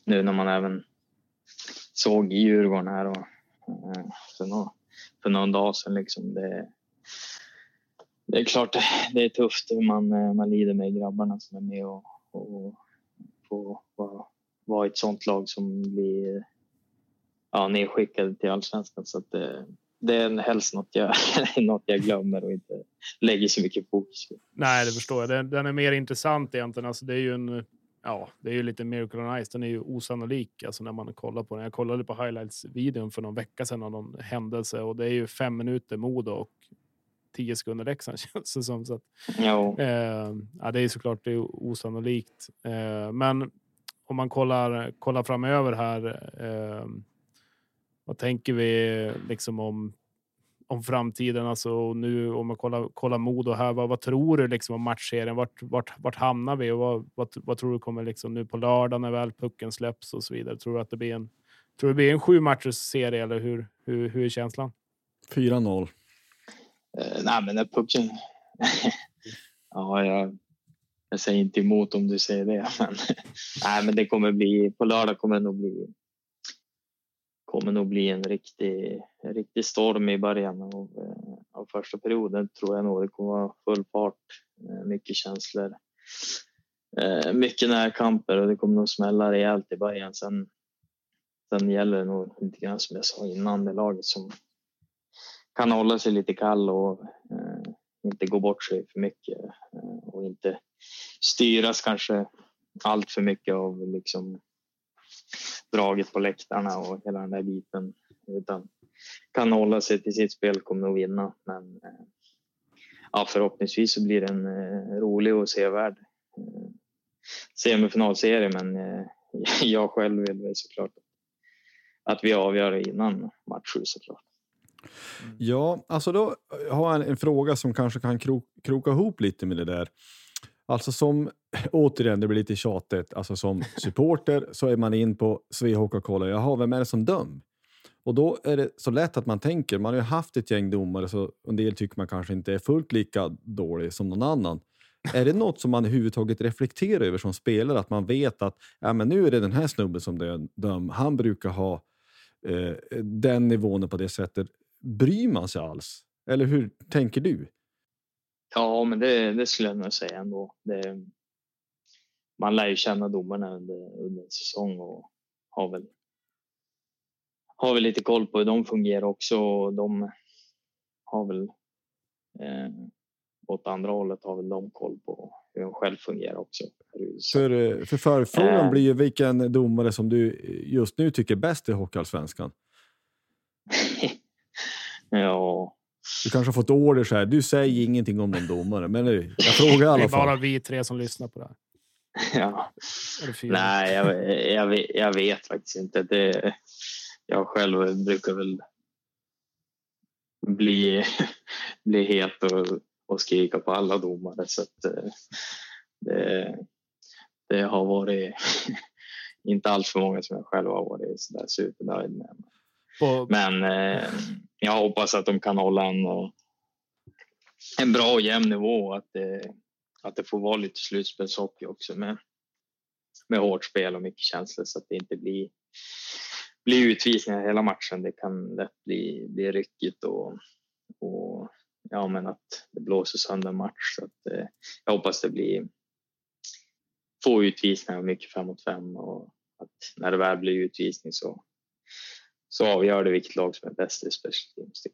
nu när man även såg i Djurgården här och för någon dag sedan liksom. Det är klart det är tufft, man lider med grabbarna som är med och får vara ett sånt lag som blir nedskickade till Allsvenskan, så att det är helst något jag glömmer och inte lägger så mycket fokus på. Nej, det förstår jag. Den är mer intressant egentligen. Alltså, det är ju lite Miracle on Ice. Den är ju osannolik alltså, när man kollar på den. Jag kollade på highlights-videon för någon vecka sedan av någon händelse, och det är ju 5 minuter Modo och 10 sekunder Leksand, känns det som. Så att, det är såklart det är osannolikt. Men om man kollar framöver här, vad tänker vi liksom om framtiden? Alltså nu om man kollar Modo här, vad tror du liksom om matchserien? Vart hamnar vi? Och vad tror du kommer liksom nu på lördag när väl pucken släpps och så vidare? Tror du att det blir en 7-matchers-serie, eller hur är känslan? 4-0. Nej, men den pucken. Ja, jag säger inte emot om du säger det, men nej, men det kommer bli på lördag, kommer nog bli en riktig storm i början av första perioden, tror jag nog. Det kommer vara full fart, mycket känslor, mycket närkamper, och det kommer nog smälla rejält i början. Sen gäller det nog lite grann som jag sa innan, det laget som kan hålla sig lite kall och inte gå bort sig för mycket, och inte styras kanske allt för mycket av liksom draget på läktarna och hela den där biten, utan kan hålla sig till sitt spel, kommer att vinna. Men förhoppningsvis så blir det en rolig och sevärd semifinalserie, men jag själv vill väl såklart att vi avgör innan match 7 såklart. Mm. Ja, alltså då har jag en fråga som kanske kan kroka ihop lite med det där. Alltså som, återigen, det blir lite tjatigt. Alltså som supporter så är man in på Svehåk och kollar, jaha, vem är det som döm? Och då är det så lätt att man tänker, man har ju haft ett gäng domare, så en del tycker man kanske inte är fullt lika dålig som någon annan. Är det något som man överhuvudtaget reflekterar över som spelare? Att man vet att men nu är det den här snubben som döm. Han brukar ha den nivån på det sättet. Bryr man sig alls? Eller hur tänker du? Ja, men det skulle jag nog säga ändå. Man lär ju känna domarna under en säsong och har väl lite koll på hur de fungerar också. Och de har väl åt andra hållet har väl de koll på hur de själv fungerar också. För förfrågan blir ju vilken domare som du just nu tycker bäst i Hockeyallsvenskan. Ja. Du kanske har fått order så här. Du säger ingenting om någon domare, men jag frågar i alla fall. Det är bara vi tre som lyssnar på det här. Ja. Nej, jag vet faktiskt inte. Jag själv brukar väl bli het och skrika på alla domare, så att det har varit inte alls för många som jag själv har varit så där supernöjd med. Men jag hoppas att de kan hålla en bra och jämn nivå, och att det får vara lite slutspelshockey också med hårt spel och mycket känslor, så att det inte blir utvisningar hela matchen. Det kan lätt bli ryckigt och men att det blåser sönder match, så att jag hoppas det blir få utvisningar och mycket 5 mot 5, och att när det väl blir utvisning så avgör det vilket lag som är bäst i special teams.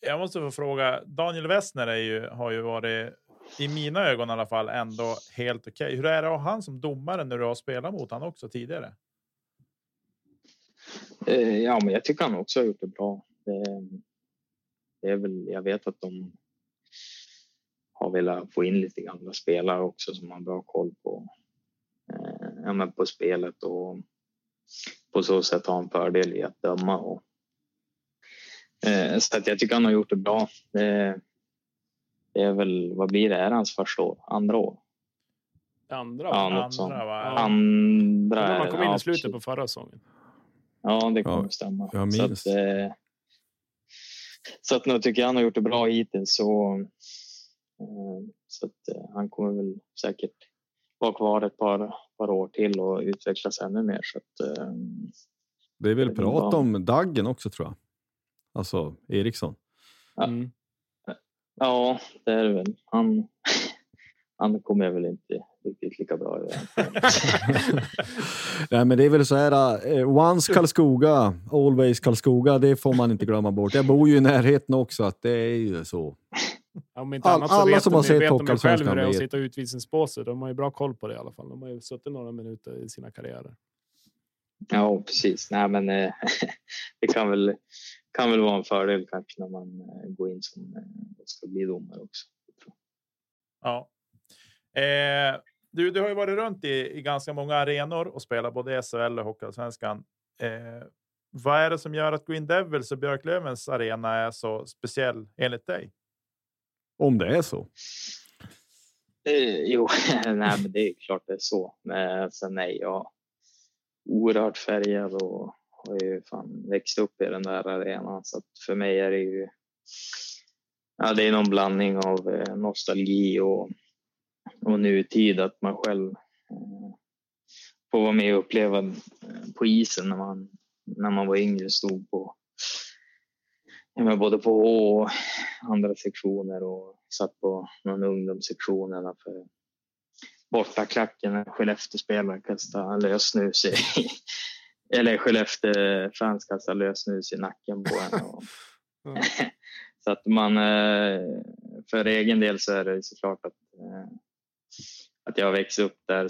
Jag måste få fråga, Daniel Westner har ju varit i mina ögon i alla fall ändå helt okej. Hur är det att han som domare när du har spelat mot han också tidigare? Ja, men jag tycker han också har gjort det bra. Det är väl, jag vet att de har velat få in lite gamla spelare också som man bra koll på. Ja, men på spelet, och på så sätt ha en fördel i att döma. Och, så att jag tycker han har gjort det bra. Det är väl, vad blir det här hans första år? Andra år? Andra han kom in i slutet på förra säsongen. Ja, det kommer stämma. Så att nu tycker jag han har gjort det bra hittills. Så att han kommer väl säkert vara kvar ett par år till och utvecklas ännu mer. Så att, det är väl prat om Daggen också, tror jag. Alltså Eriksson. Mm. Ja, det är det väl. Han kommer väl inte riktigt lika bra. Nej, men det är väl så här. Once Karlskoga, always Karlskoga. Det får man inte glömma bort. Jag bor ju i närheten också, att det är ju så. Ja, inte alla som har sett Hockeyallsvenskan själv hur det är att sitta utvisningspåse. De har ju bra koll på det i alla fall. De har ju suttit några minuter i sina karriärer. Ja, precis. Nej, men det kan väl vara en fördel kanske när man går in som ska bli domare också. Ja. Du har ju varit runt i ganska många arenor och spelat både SHL och Hockeyallsvenskan. Vad är det som gör att Green Devils och Björklövens arena är så speciell enligt dig? Om det är så. Jo, nej, men det är klart det är så. Men sen är jag oerhört färgad och har ju fan växt upp i den där arenan. Så att för mig är det ju... Ja, det är någon blandning av nostalgi och nutid. Att man själv får vara med och uppleva på isen när man var yngre, stod på... Men både på och andra sektioner och satt på någon ungdomssektionerna för borta klacken när Skellefteå-spelare kastade lösnus eller Skellefteå-fans kastade lösnus i nacken på en. Och så att man, för egen del så är det såklart att jag växte upp där,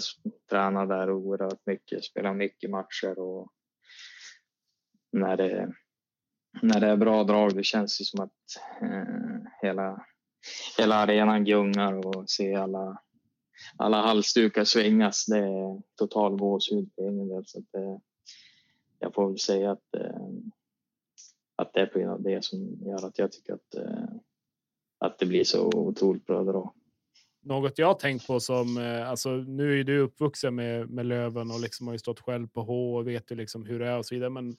tränade där oerhört mycket, spelade mycket matcher, och när det är bra drag, det känns ju som att hela arenan gungar och se alla halsdukar svängas. Det är total gåshud på ingen del, så att jag får väl säga att det är på grund av det som gör att jag tycker att det blir så otroligt bra drag. Något jag har tänkt på som, alltså nu är du uppvuxen med Löven och liksom har ju stått själv på H och vet ju liksom hur det är och så vidare, men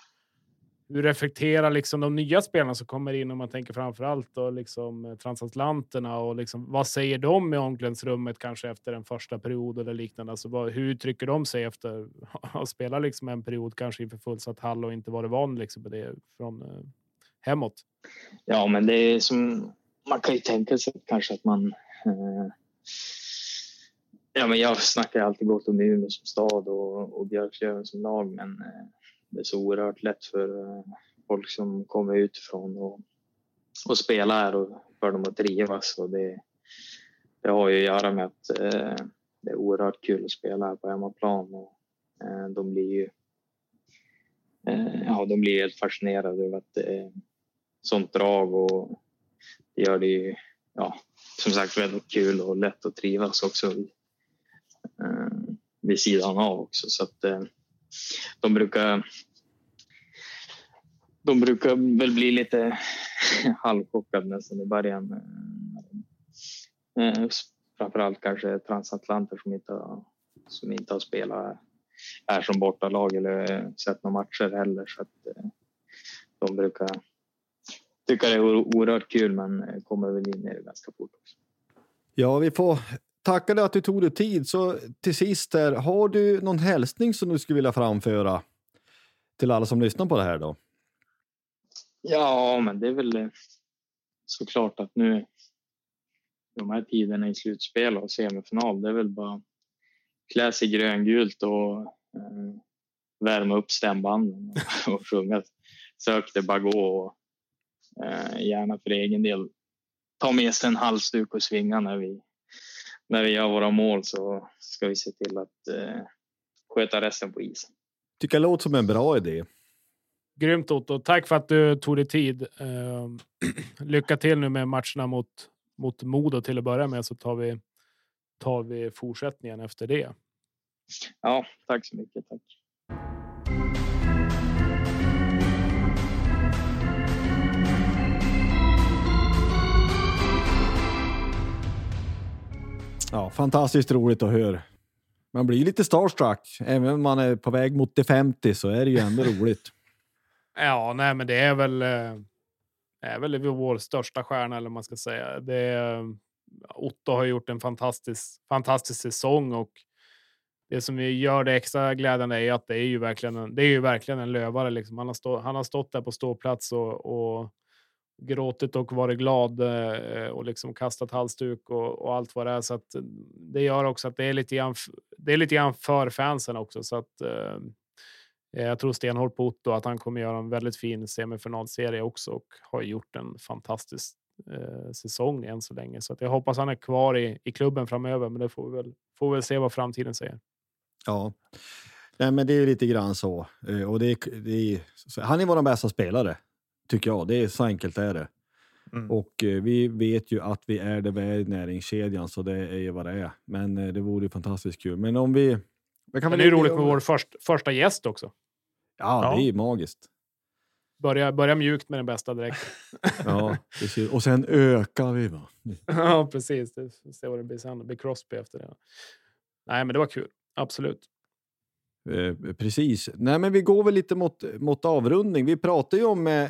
hur reflekterar liksom de nya spelarna som kommer in, om man tänker framförallt då liksom transatlanterna, och liksom vad säger de i omklädningsrummet kanske efter en första period eller liknande? Alltså hur trycker de sig efter att spela liksom en period kanske inför fullsatt hall och inte vara van liksom på det från hemåt? Ja, men det är som man kan ju tänka sig kanske att man ja, men jag snackar alltid gott om Umeå som stad och Björklöven som lag, men det är så oerhört lätt för folk som kommer utifrån och spelar här och för dem att trivas. Och det har ju att göra med att det är oerhört kul att spela här på hemmaplan. Och, de blir helt fascinerade över att det är sånt drag, och det gör det ju, ja, som sagt, väldigt kul och lätt att trivas också vid sidan av också. Så att... De brukar väl bli lite halvchockade nästan i början. Framförallt kanske transatlanter som inte har spelat här som bortalag eller sett några matcher heller. Så att de brukar tycka det är oerhört kul, men kommer väl in i det ganska fort också. Ja, vi får... Tackar dig att du tog dig tid. Så till sist här, har du någon hälsning som du skulle vilja framföra till alla som lyssnar på det här då? Ja, men det är väl såklart att nu de här tiderna i slutspel och semifinal, det är väl bara klä sig gröngult och värma upp stämbanden och sjunga. Sök det, bara gå, och gärna för egen del ta med sig en halsduk och svinga när vi när vi gör våra mål så ska vi se till att sköta resten på isen. Tycker jag låter som en bra idé. Grymt Otto, tack för att du tog dig tid. Lycka till nu med matcherna mot Modo till att börja med, så tar vi fortsättningen efter det. Ja, tack så mycket, tack. Ja, fantastiskt roligt att höra. Man blir lite starstruck. Även om man är på väg mot de 50 så är det ju ändå roligt. Ja, nej men det är väl vår största stjärna, eller man ska säga. Otto har gjort en fantastisk säsong, och det som gör det extra glädjande är att det är ju verkligen en lövare liksom. Han har stått där på ståplats och gråtit och varit glad och liksom kastat halsduk och allt vad det är, så att det gör också att det är lite grann för fansen också, så att jag tror stenhårt på Otto att han kommer göra en väldigt fin semifinalserie också, och har gjort en fantastisk säsong än så länge, så att jag hoppas han är kvar i klubben framöver, men det får vi väl se vad framtiden säger. Ja. Nej, men det är lite grann så, och han är vår bästa spelare tycker jag, det är så enkelt är det. Mm. Och vi vet ju att vi är det väl näringskedjan, så det är ju vad det är, men det vore ju fantastiskt kul. Men om vi det är roligt med vår första gäst också. Ja, det är ju magiskt. Börja mjukt med den bästa direkt. Ja, precis. Och sen ökar vi va. Ja, precis. Vi ser vad det blir sen. Det blir Crosby efter det. Nej, men det var kul. Absolut. Precis. Nej, men vi går väl lite mot avrundning. Vi pratar ju om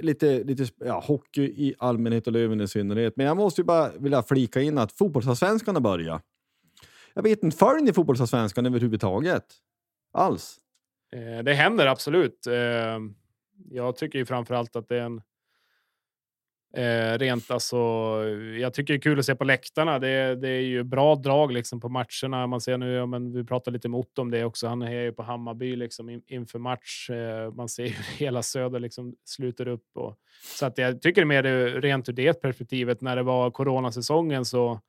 lite hockey i allmänhet och Löven i synnerhet. Men jag måste ju bara vilja flika in att fotbollsallsvenskan börjar. Jag vet inte, följer ni fotbollsallsvenskan överhuvudtaget? Alls? Det händer absolut. Jag tycker ju framförallt att det är jag tycker det är kul att se på läktarna. Det är ju bra drag liksom på matcherna. Man ser nu, ja, men vi pratar lite mot om det också. Han är ju på Hammarby liksom inför match. Man ser ju hela söder liksom sluter upp. Så att jag tycker mer det rent ur det perspektivet. När det var coronasäsongen så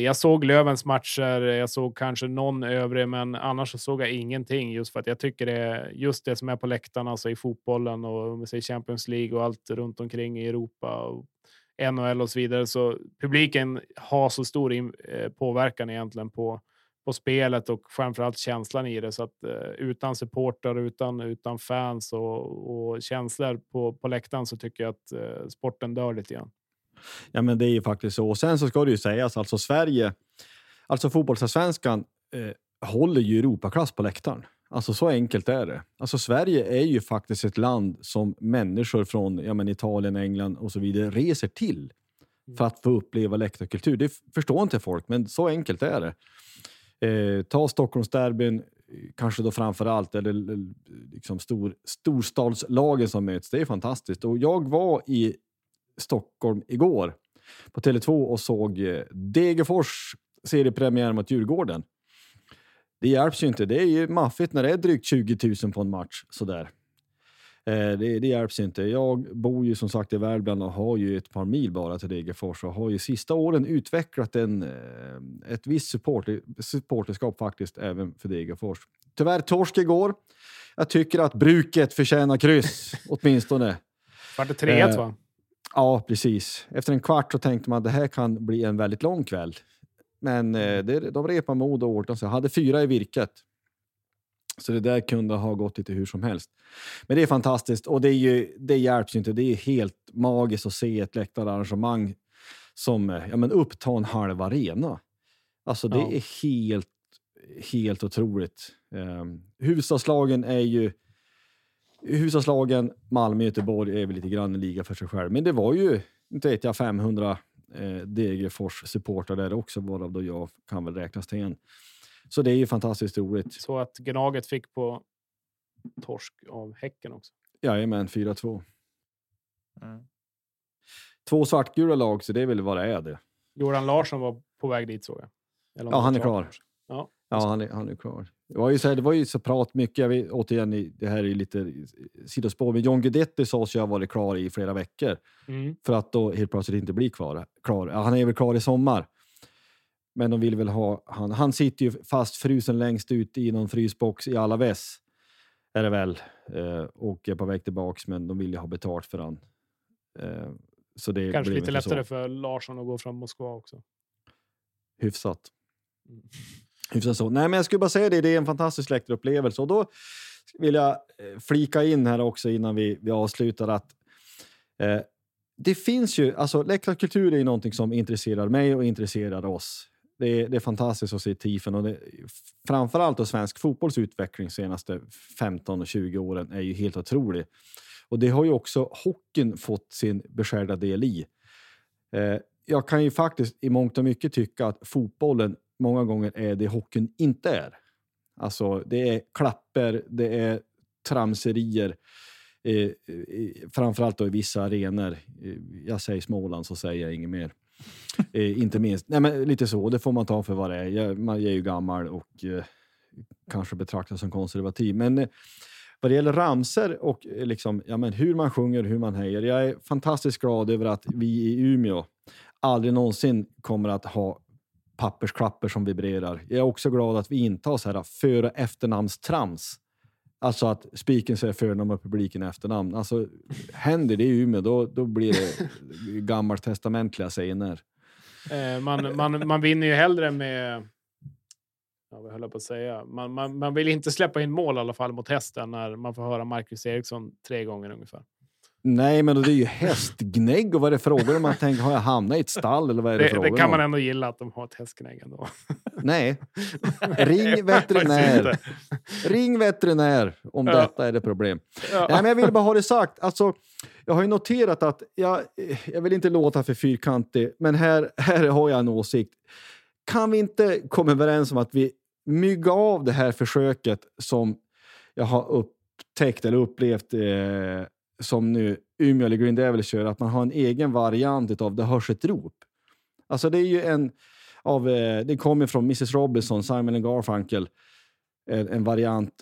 jag såg Lövens matcher, jag såg kanske någon övrig, men annars så såg jag ingenting, just för att jag tycker det, just det som är på läktarna, alltså i fotbollen och i Champions League och allt runt omkring i Europa och NHL och så vidare, så publiken har så stor påverkan egentligen på spelet och framförallt känslan i det, så att utan supportrar, utan fans och känslor på läktaren så tycker jag att sporten dör lite grann. Ja, men det är ju faktiskt så. Och sen så ska det ju sägas, alltså Sverige, alltså fotbollsallsvenskan håller ju Europaklass på läktaren. Alltså så enkelt är det. Alltså Sverige är ju faktiskt ett land som människor från Italien, England och så vidare reser till för att få uppleva läktarkultur. Det förstår inte folk, men så enkelt är det. Ta Stockholmsderbyn kanske då framförallt, eller liksom storstadslagen som möts. Det är fantastiskt. Och jag var i Stockholm igår på Tele2 och såg Degerfors seriepremiär mot Djurgården. Det hjälps ju inte. Det är ju maffigt när det är drygt 20 000 på en match sådär. Det hjälps inte. Jag bor ju som sagt i Värmland och har ju ett par mil bara till Degerfors, och har ju sista åren utvecklat ett visst supporterskap faktiskt även för Degerfors. Tyvärr torsk igår. Jag tycker att bruket förtjänar kryss åtminstone. Var det 3-1 va? Ja, precis. Efter en kvart så tänkte man att det här kan bli en väldigt lång kväll. Men de repade mod och Orton, så jag hade 4 i virket. Så det där kunde ha gått lite hur som helst. Men det är fantastiskt, och det hjälps inte. Det är helt magiskt att se ett läktararrangemang som upptar en halv arena. Alltså det är helt otroligt. Huvudstadslagen Malmö och Göteborg är väl lite grann en liga för sig själv. Men det var ju, inte vet jag, 500 Degerfors-supportrar där också, varav då jag kan väl räknas till en. Så det är ju fantastiskt roligt. Så att Gnaget fick på torsk av Häcken också. Jajamän, 4-2. Mm. 2 svartgula lag, så det är väl vad det är det. Jordan Larsson var på väg dit, såg jag. Ja, han är klar. Ja, han är kvar. Det var ju så prat mycket. Jag vet, återigen, det här är lite sidospår. Men John Guidetti sa att jag varit klar i flera veckor. För att då helt plötsligt inte bli kvar. Han är väl klar i sommar. Men de vill väl ha han. Han sitter ju fastfrusen längst ut i någon frysbox i Alaves. Är det väl. Och är på väg tillbaks, men de vill ju ha betalt för han. Så det kanske blir lite lättare för Larsson att gå fram Moskva också. Hyfsat. Mm. Hyfsat så. Nej, men jag skulle bara säga det. Det är en fantastisk läktarupplevelse. Och då vill jag flika in här också innan vi avslutar att det finns ju, alltså läktarkultur är ju någonting som intresserar mig och intresserar oss. Det är fantastiskt att se Tifen och framförallt och svensk fotbollsutveckling de senaste 15 och 20 åren är ju helt otrolig. Och det har ju också hockeyn fått sin beskärda del i. Jag kan ju faktiskt i mångt och mycket tycka att fotbollen många gånger är det hockeyn inte är. Alltså det är klapper, det är tramserier. Framförallt då i vissa arenor. Jag säger Småland så säger jag inget mer. Inte minst. Nej, men lite så. Det får man ta för vad det är. Man är ju gammal och kanske betraktas som konservativ. Men vad det gäller ramser och liksom, ja, men hur man sjunger, hur man hejar. Jag är fantastiskt glad över att vi i Umeå aldrig någonsin kommer att ha pappersklapper som vibrerar. Jag är också glad att vi inte har så här före- och efternamnstrams. Alltså att spiken säger förnamn och publiken efternamn. Alltså händer det i Umeå då blir det gammaltestamentliga scener. Man vinner ju hellre med, ja, vad höll jag på att säga. Man vill inte släppa in mål i alla fall mot hästen när man får höra Marcus Eriksson 3 gånger ungefär. Nej, men det är ju hästgnägg och vad är det frågan om? Man tänker, har jag hamnat i ett stall eller vad är det frågan om? Det kan man ändå gilla att de har ett hästgnägg ändå. Nej. Ring veterinär om detta är det problem. Ja. Nej, men jag vill bara ha det sagt. Alltså, jag har ju noterat att jag vill inte låta för fyrkantig, men här har jag en åsikt. Kan vi inte komma överens om att vi myggar av det här försöket som jag har upptäckt eller upplevt som nu Umeå eller Green Devils kör, att man har en egen variant av det hörs ett rop. Alltså det är ju en av, det kommer från Mrs. Robinson, Simon & Garfunkel, en variant.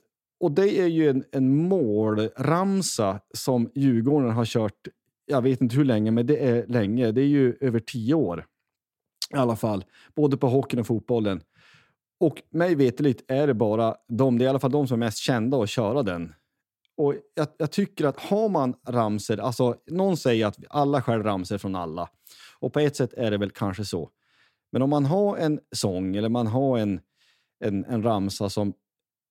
Och det är ju en målramsa som Djurgården har kört, jag vet inte hur länge, men det är länge. Det är ju över 10 år i alla fall, både på hockeyn och fotbollen. Och mig veteligt är det bara det är i alla fall de som är mest kända att köra den. Och jag tycker att har man ramser, alltså någon säger att alla skär ramser från alla. Och på ett sätt är det väl kanske så. Men om man har en sång eller man har en ramsa som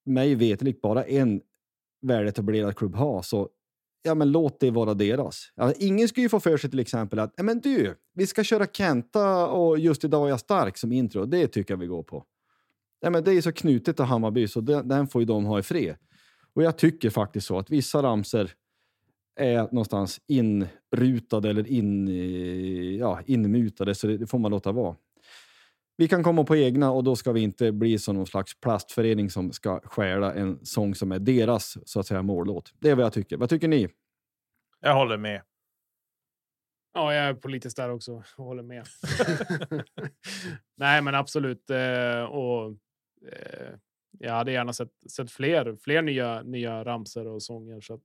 mig veteligt bara en väletablerad klubb har, så ja, men låt det vara deras. Alltså, ingen skulle ju få för sig till exempel att men du, vi ska köra Kenta och just idag är jag stark som intro. Det tycker jag vi går på. Ja, men det är så knutet av Hammarby så den får ju de ha i fred. Och jag tycker faktiskt så att vissa ramser är någonstans inrutade eller inmutade. Så det får man låta vara. Vi kan komma på egna och då ska vi inte bli som någon slags plastförening som ska stjäla en sång som är deras, så att säga, mållåt. Det är vad jag tycker. Vad tycker ni? Jag håller med. Ja, jag är politiskt där också. Jag håller med. Nej, men absolut. Jag hade gärna sett fler nya ramser och sånger, så att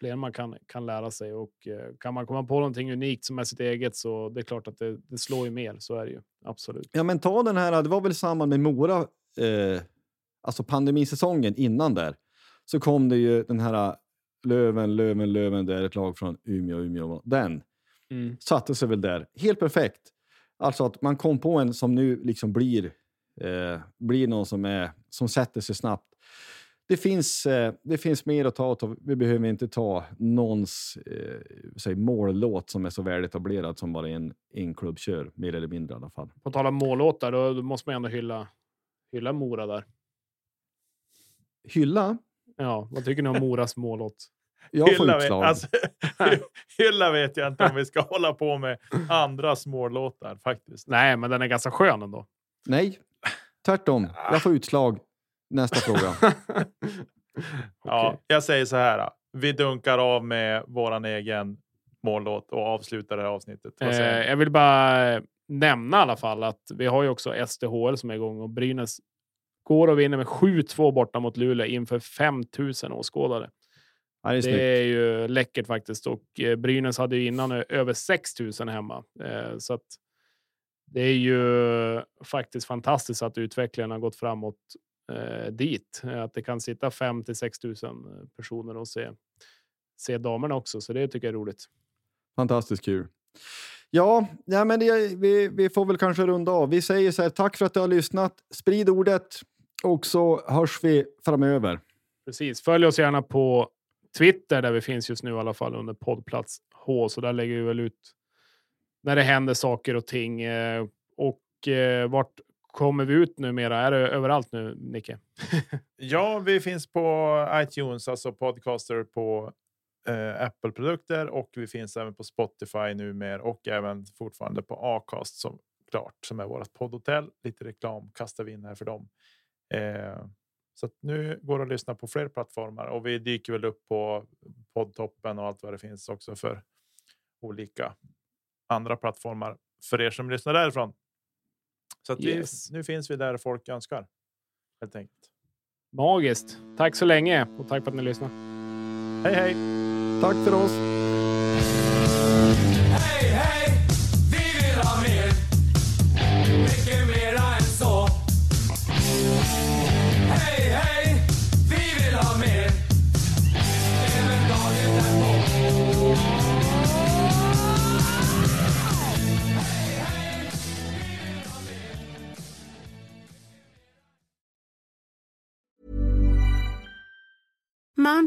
fler man kan lära sig, och kan man komma på någonting unikt som är sitt eget, så det är klart att det slår ju mer, så är det ju, absolut. Ja, men ta den här, det var väl samman med Mora, alltså pandemisäsongen innan där, så kom det ju den här Löven, det är ett lag från Umeå, den satte sig väl där, helt perfekt. Alltså att man kom på en som nu liksom blir någon som sätter sig snabbt. Det finns mer att ta av. Vi behöver inte ta någons mållåt som är så väl etablerad som bara en klubb kör, mer eller mindre i alla fall. På tal om mållåtar, då måste man ändå hylla Mora där. Hylla? Ja, vad tycker ni om Moras mållåt? Hylla vet jag inte om vi ska hålla på med andras mållåtar faktiskt. Nej, men den är ganska skön ändå. Nej, tvärtom. Jag får utslag. Nästa fråga. Okay. Ja, jag säger så här. Vi dunkar av med våran egen mållåt och avslutar det här avsnittet. Jag vill bara nämna i alla fall att vi har ju också SDHL som är igång, och Brynäs går och vinner med 7-2 borta mot Luleå inför 5,000 åskådare. Ja, det är ju läckert faktiskt, och Brynäs hade ju innan över 6,000 hemma. Så att Det är ju faktiskt fantastiskt att utvecklingen har gått framåt dit. Att det kan sitta 5 000 till 6 000 personer och se damerna också. Så det tycker jag är roligt. Fantastiskt kul. Ja, ja men vi får väl kanske runda av. Vi säger så här, tack för att du har lyssnat. Sprid ordet och så hörs vi framöver. Precis, följ oss gärna på Twitter där vi finns just nu i alla fall under poddplats H. Så där lägger vi väl ut när det händer saker och ting. Och vart kommer vi ut numera? Är det överallt nu, Nicke? Ja, vi finns på iTunes, alltså podcaster på Apple-produkter, och vi finns även på Spotify numera och även fortfarande på Acast såklart, som är vårt poddhotell. Lite reklam kastar vi in här för dem. Så att nu går det att lyssna på fler plattformar och vi dyker väl upp på poddtoppen och allt vad det finns också för olika andra plattformar för er som lyssnar därifrån. Så att yes. Nu finns vi där folk önskar, helt enkelt. Magiskt. Tack så länge och tack för att ni lyssnar. Hej hej. Tack för oss. Hej hej. Vi vill ha mer. Mycket mera än så. Hej hej. Vi vill ha mer. Även dagen därpå. Mom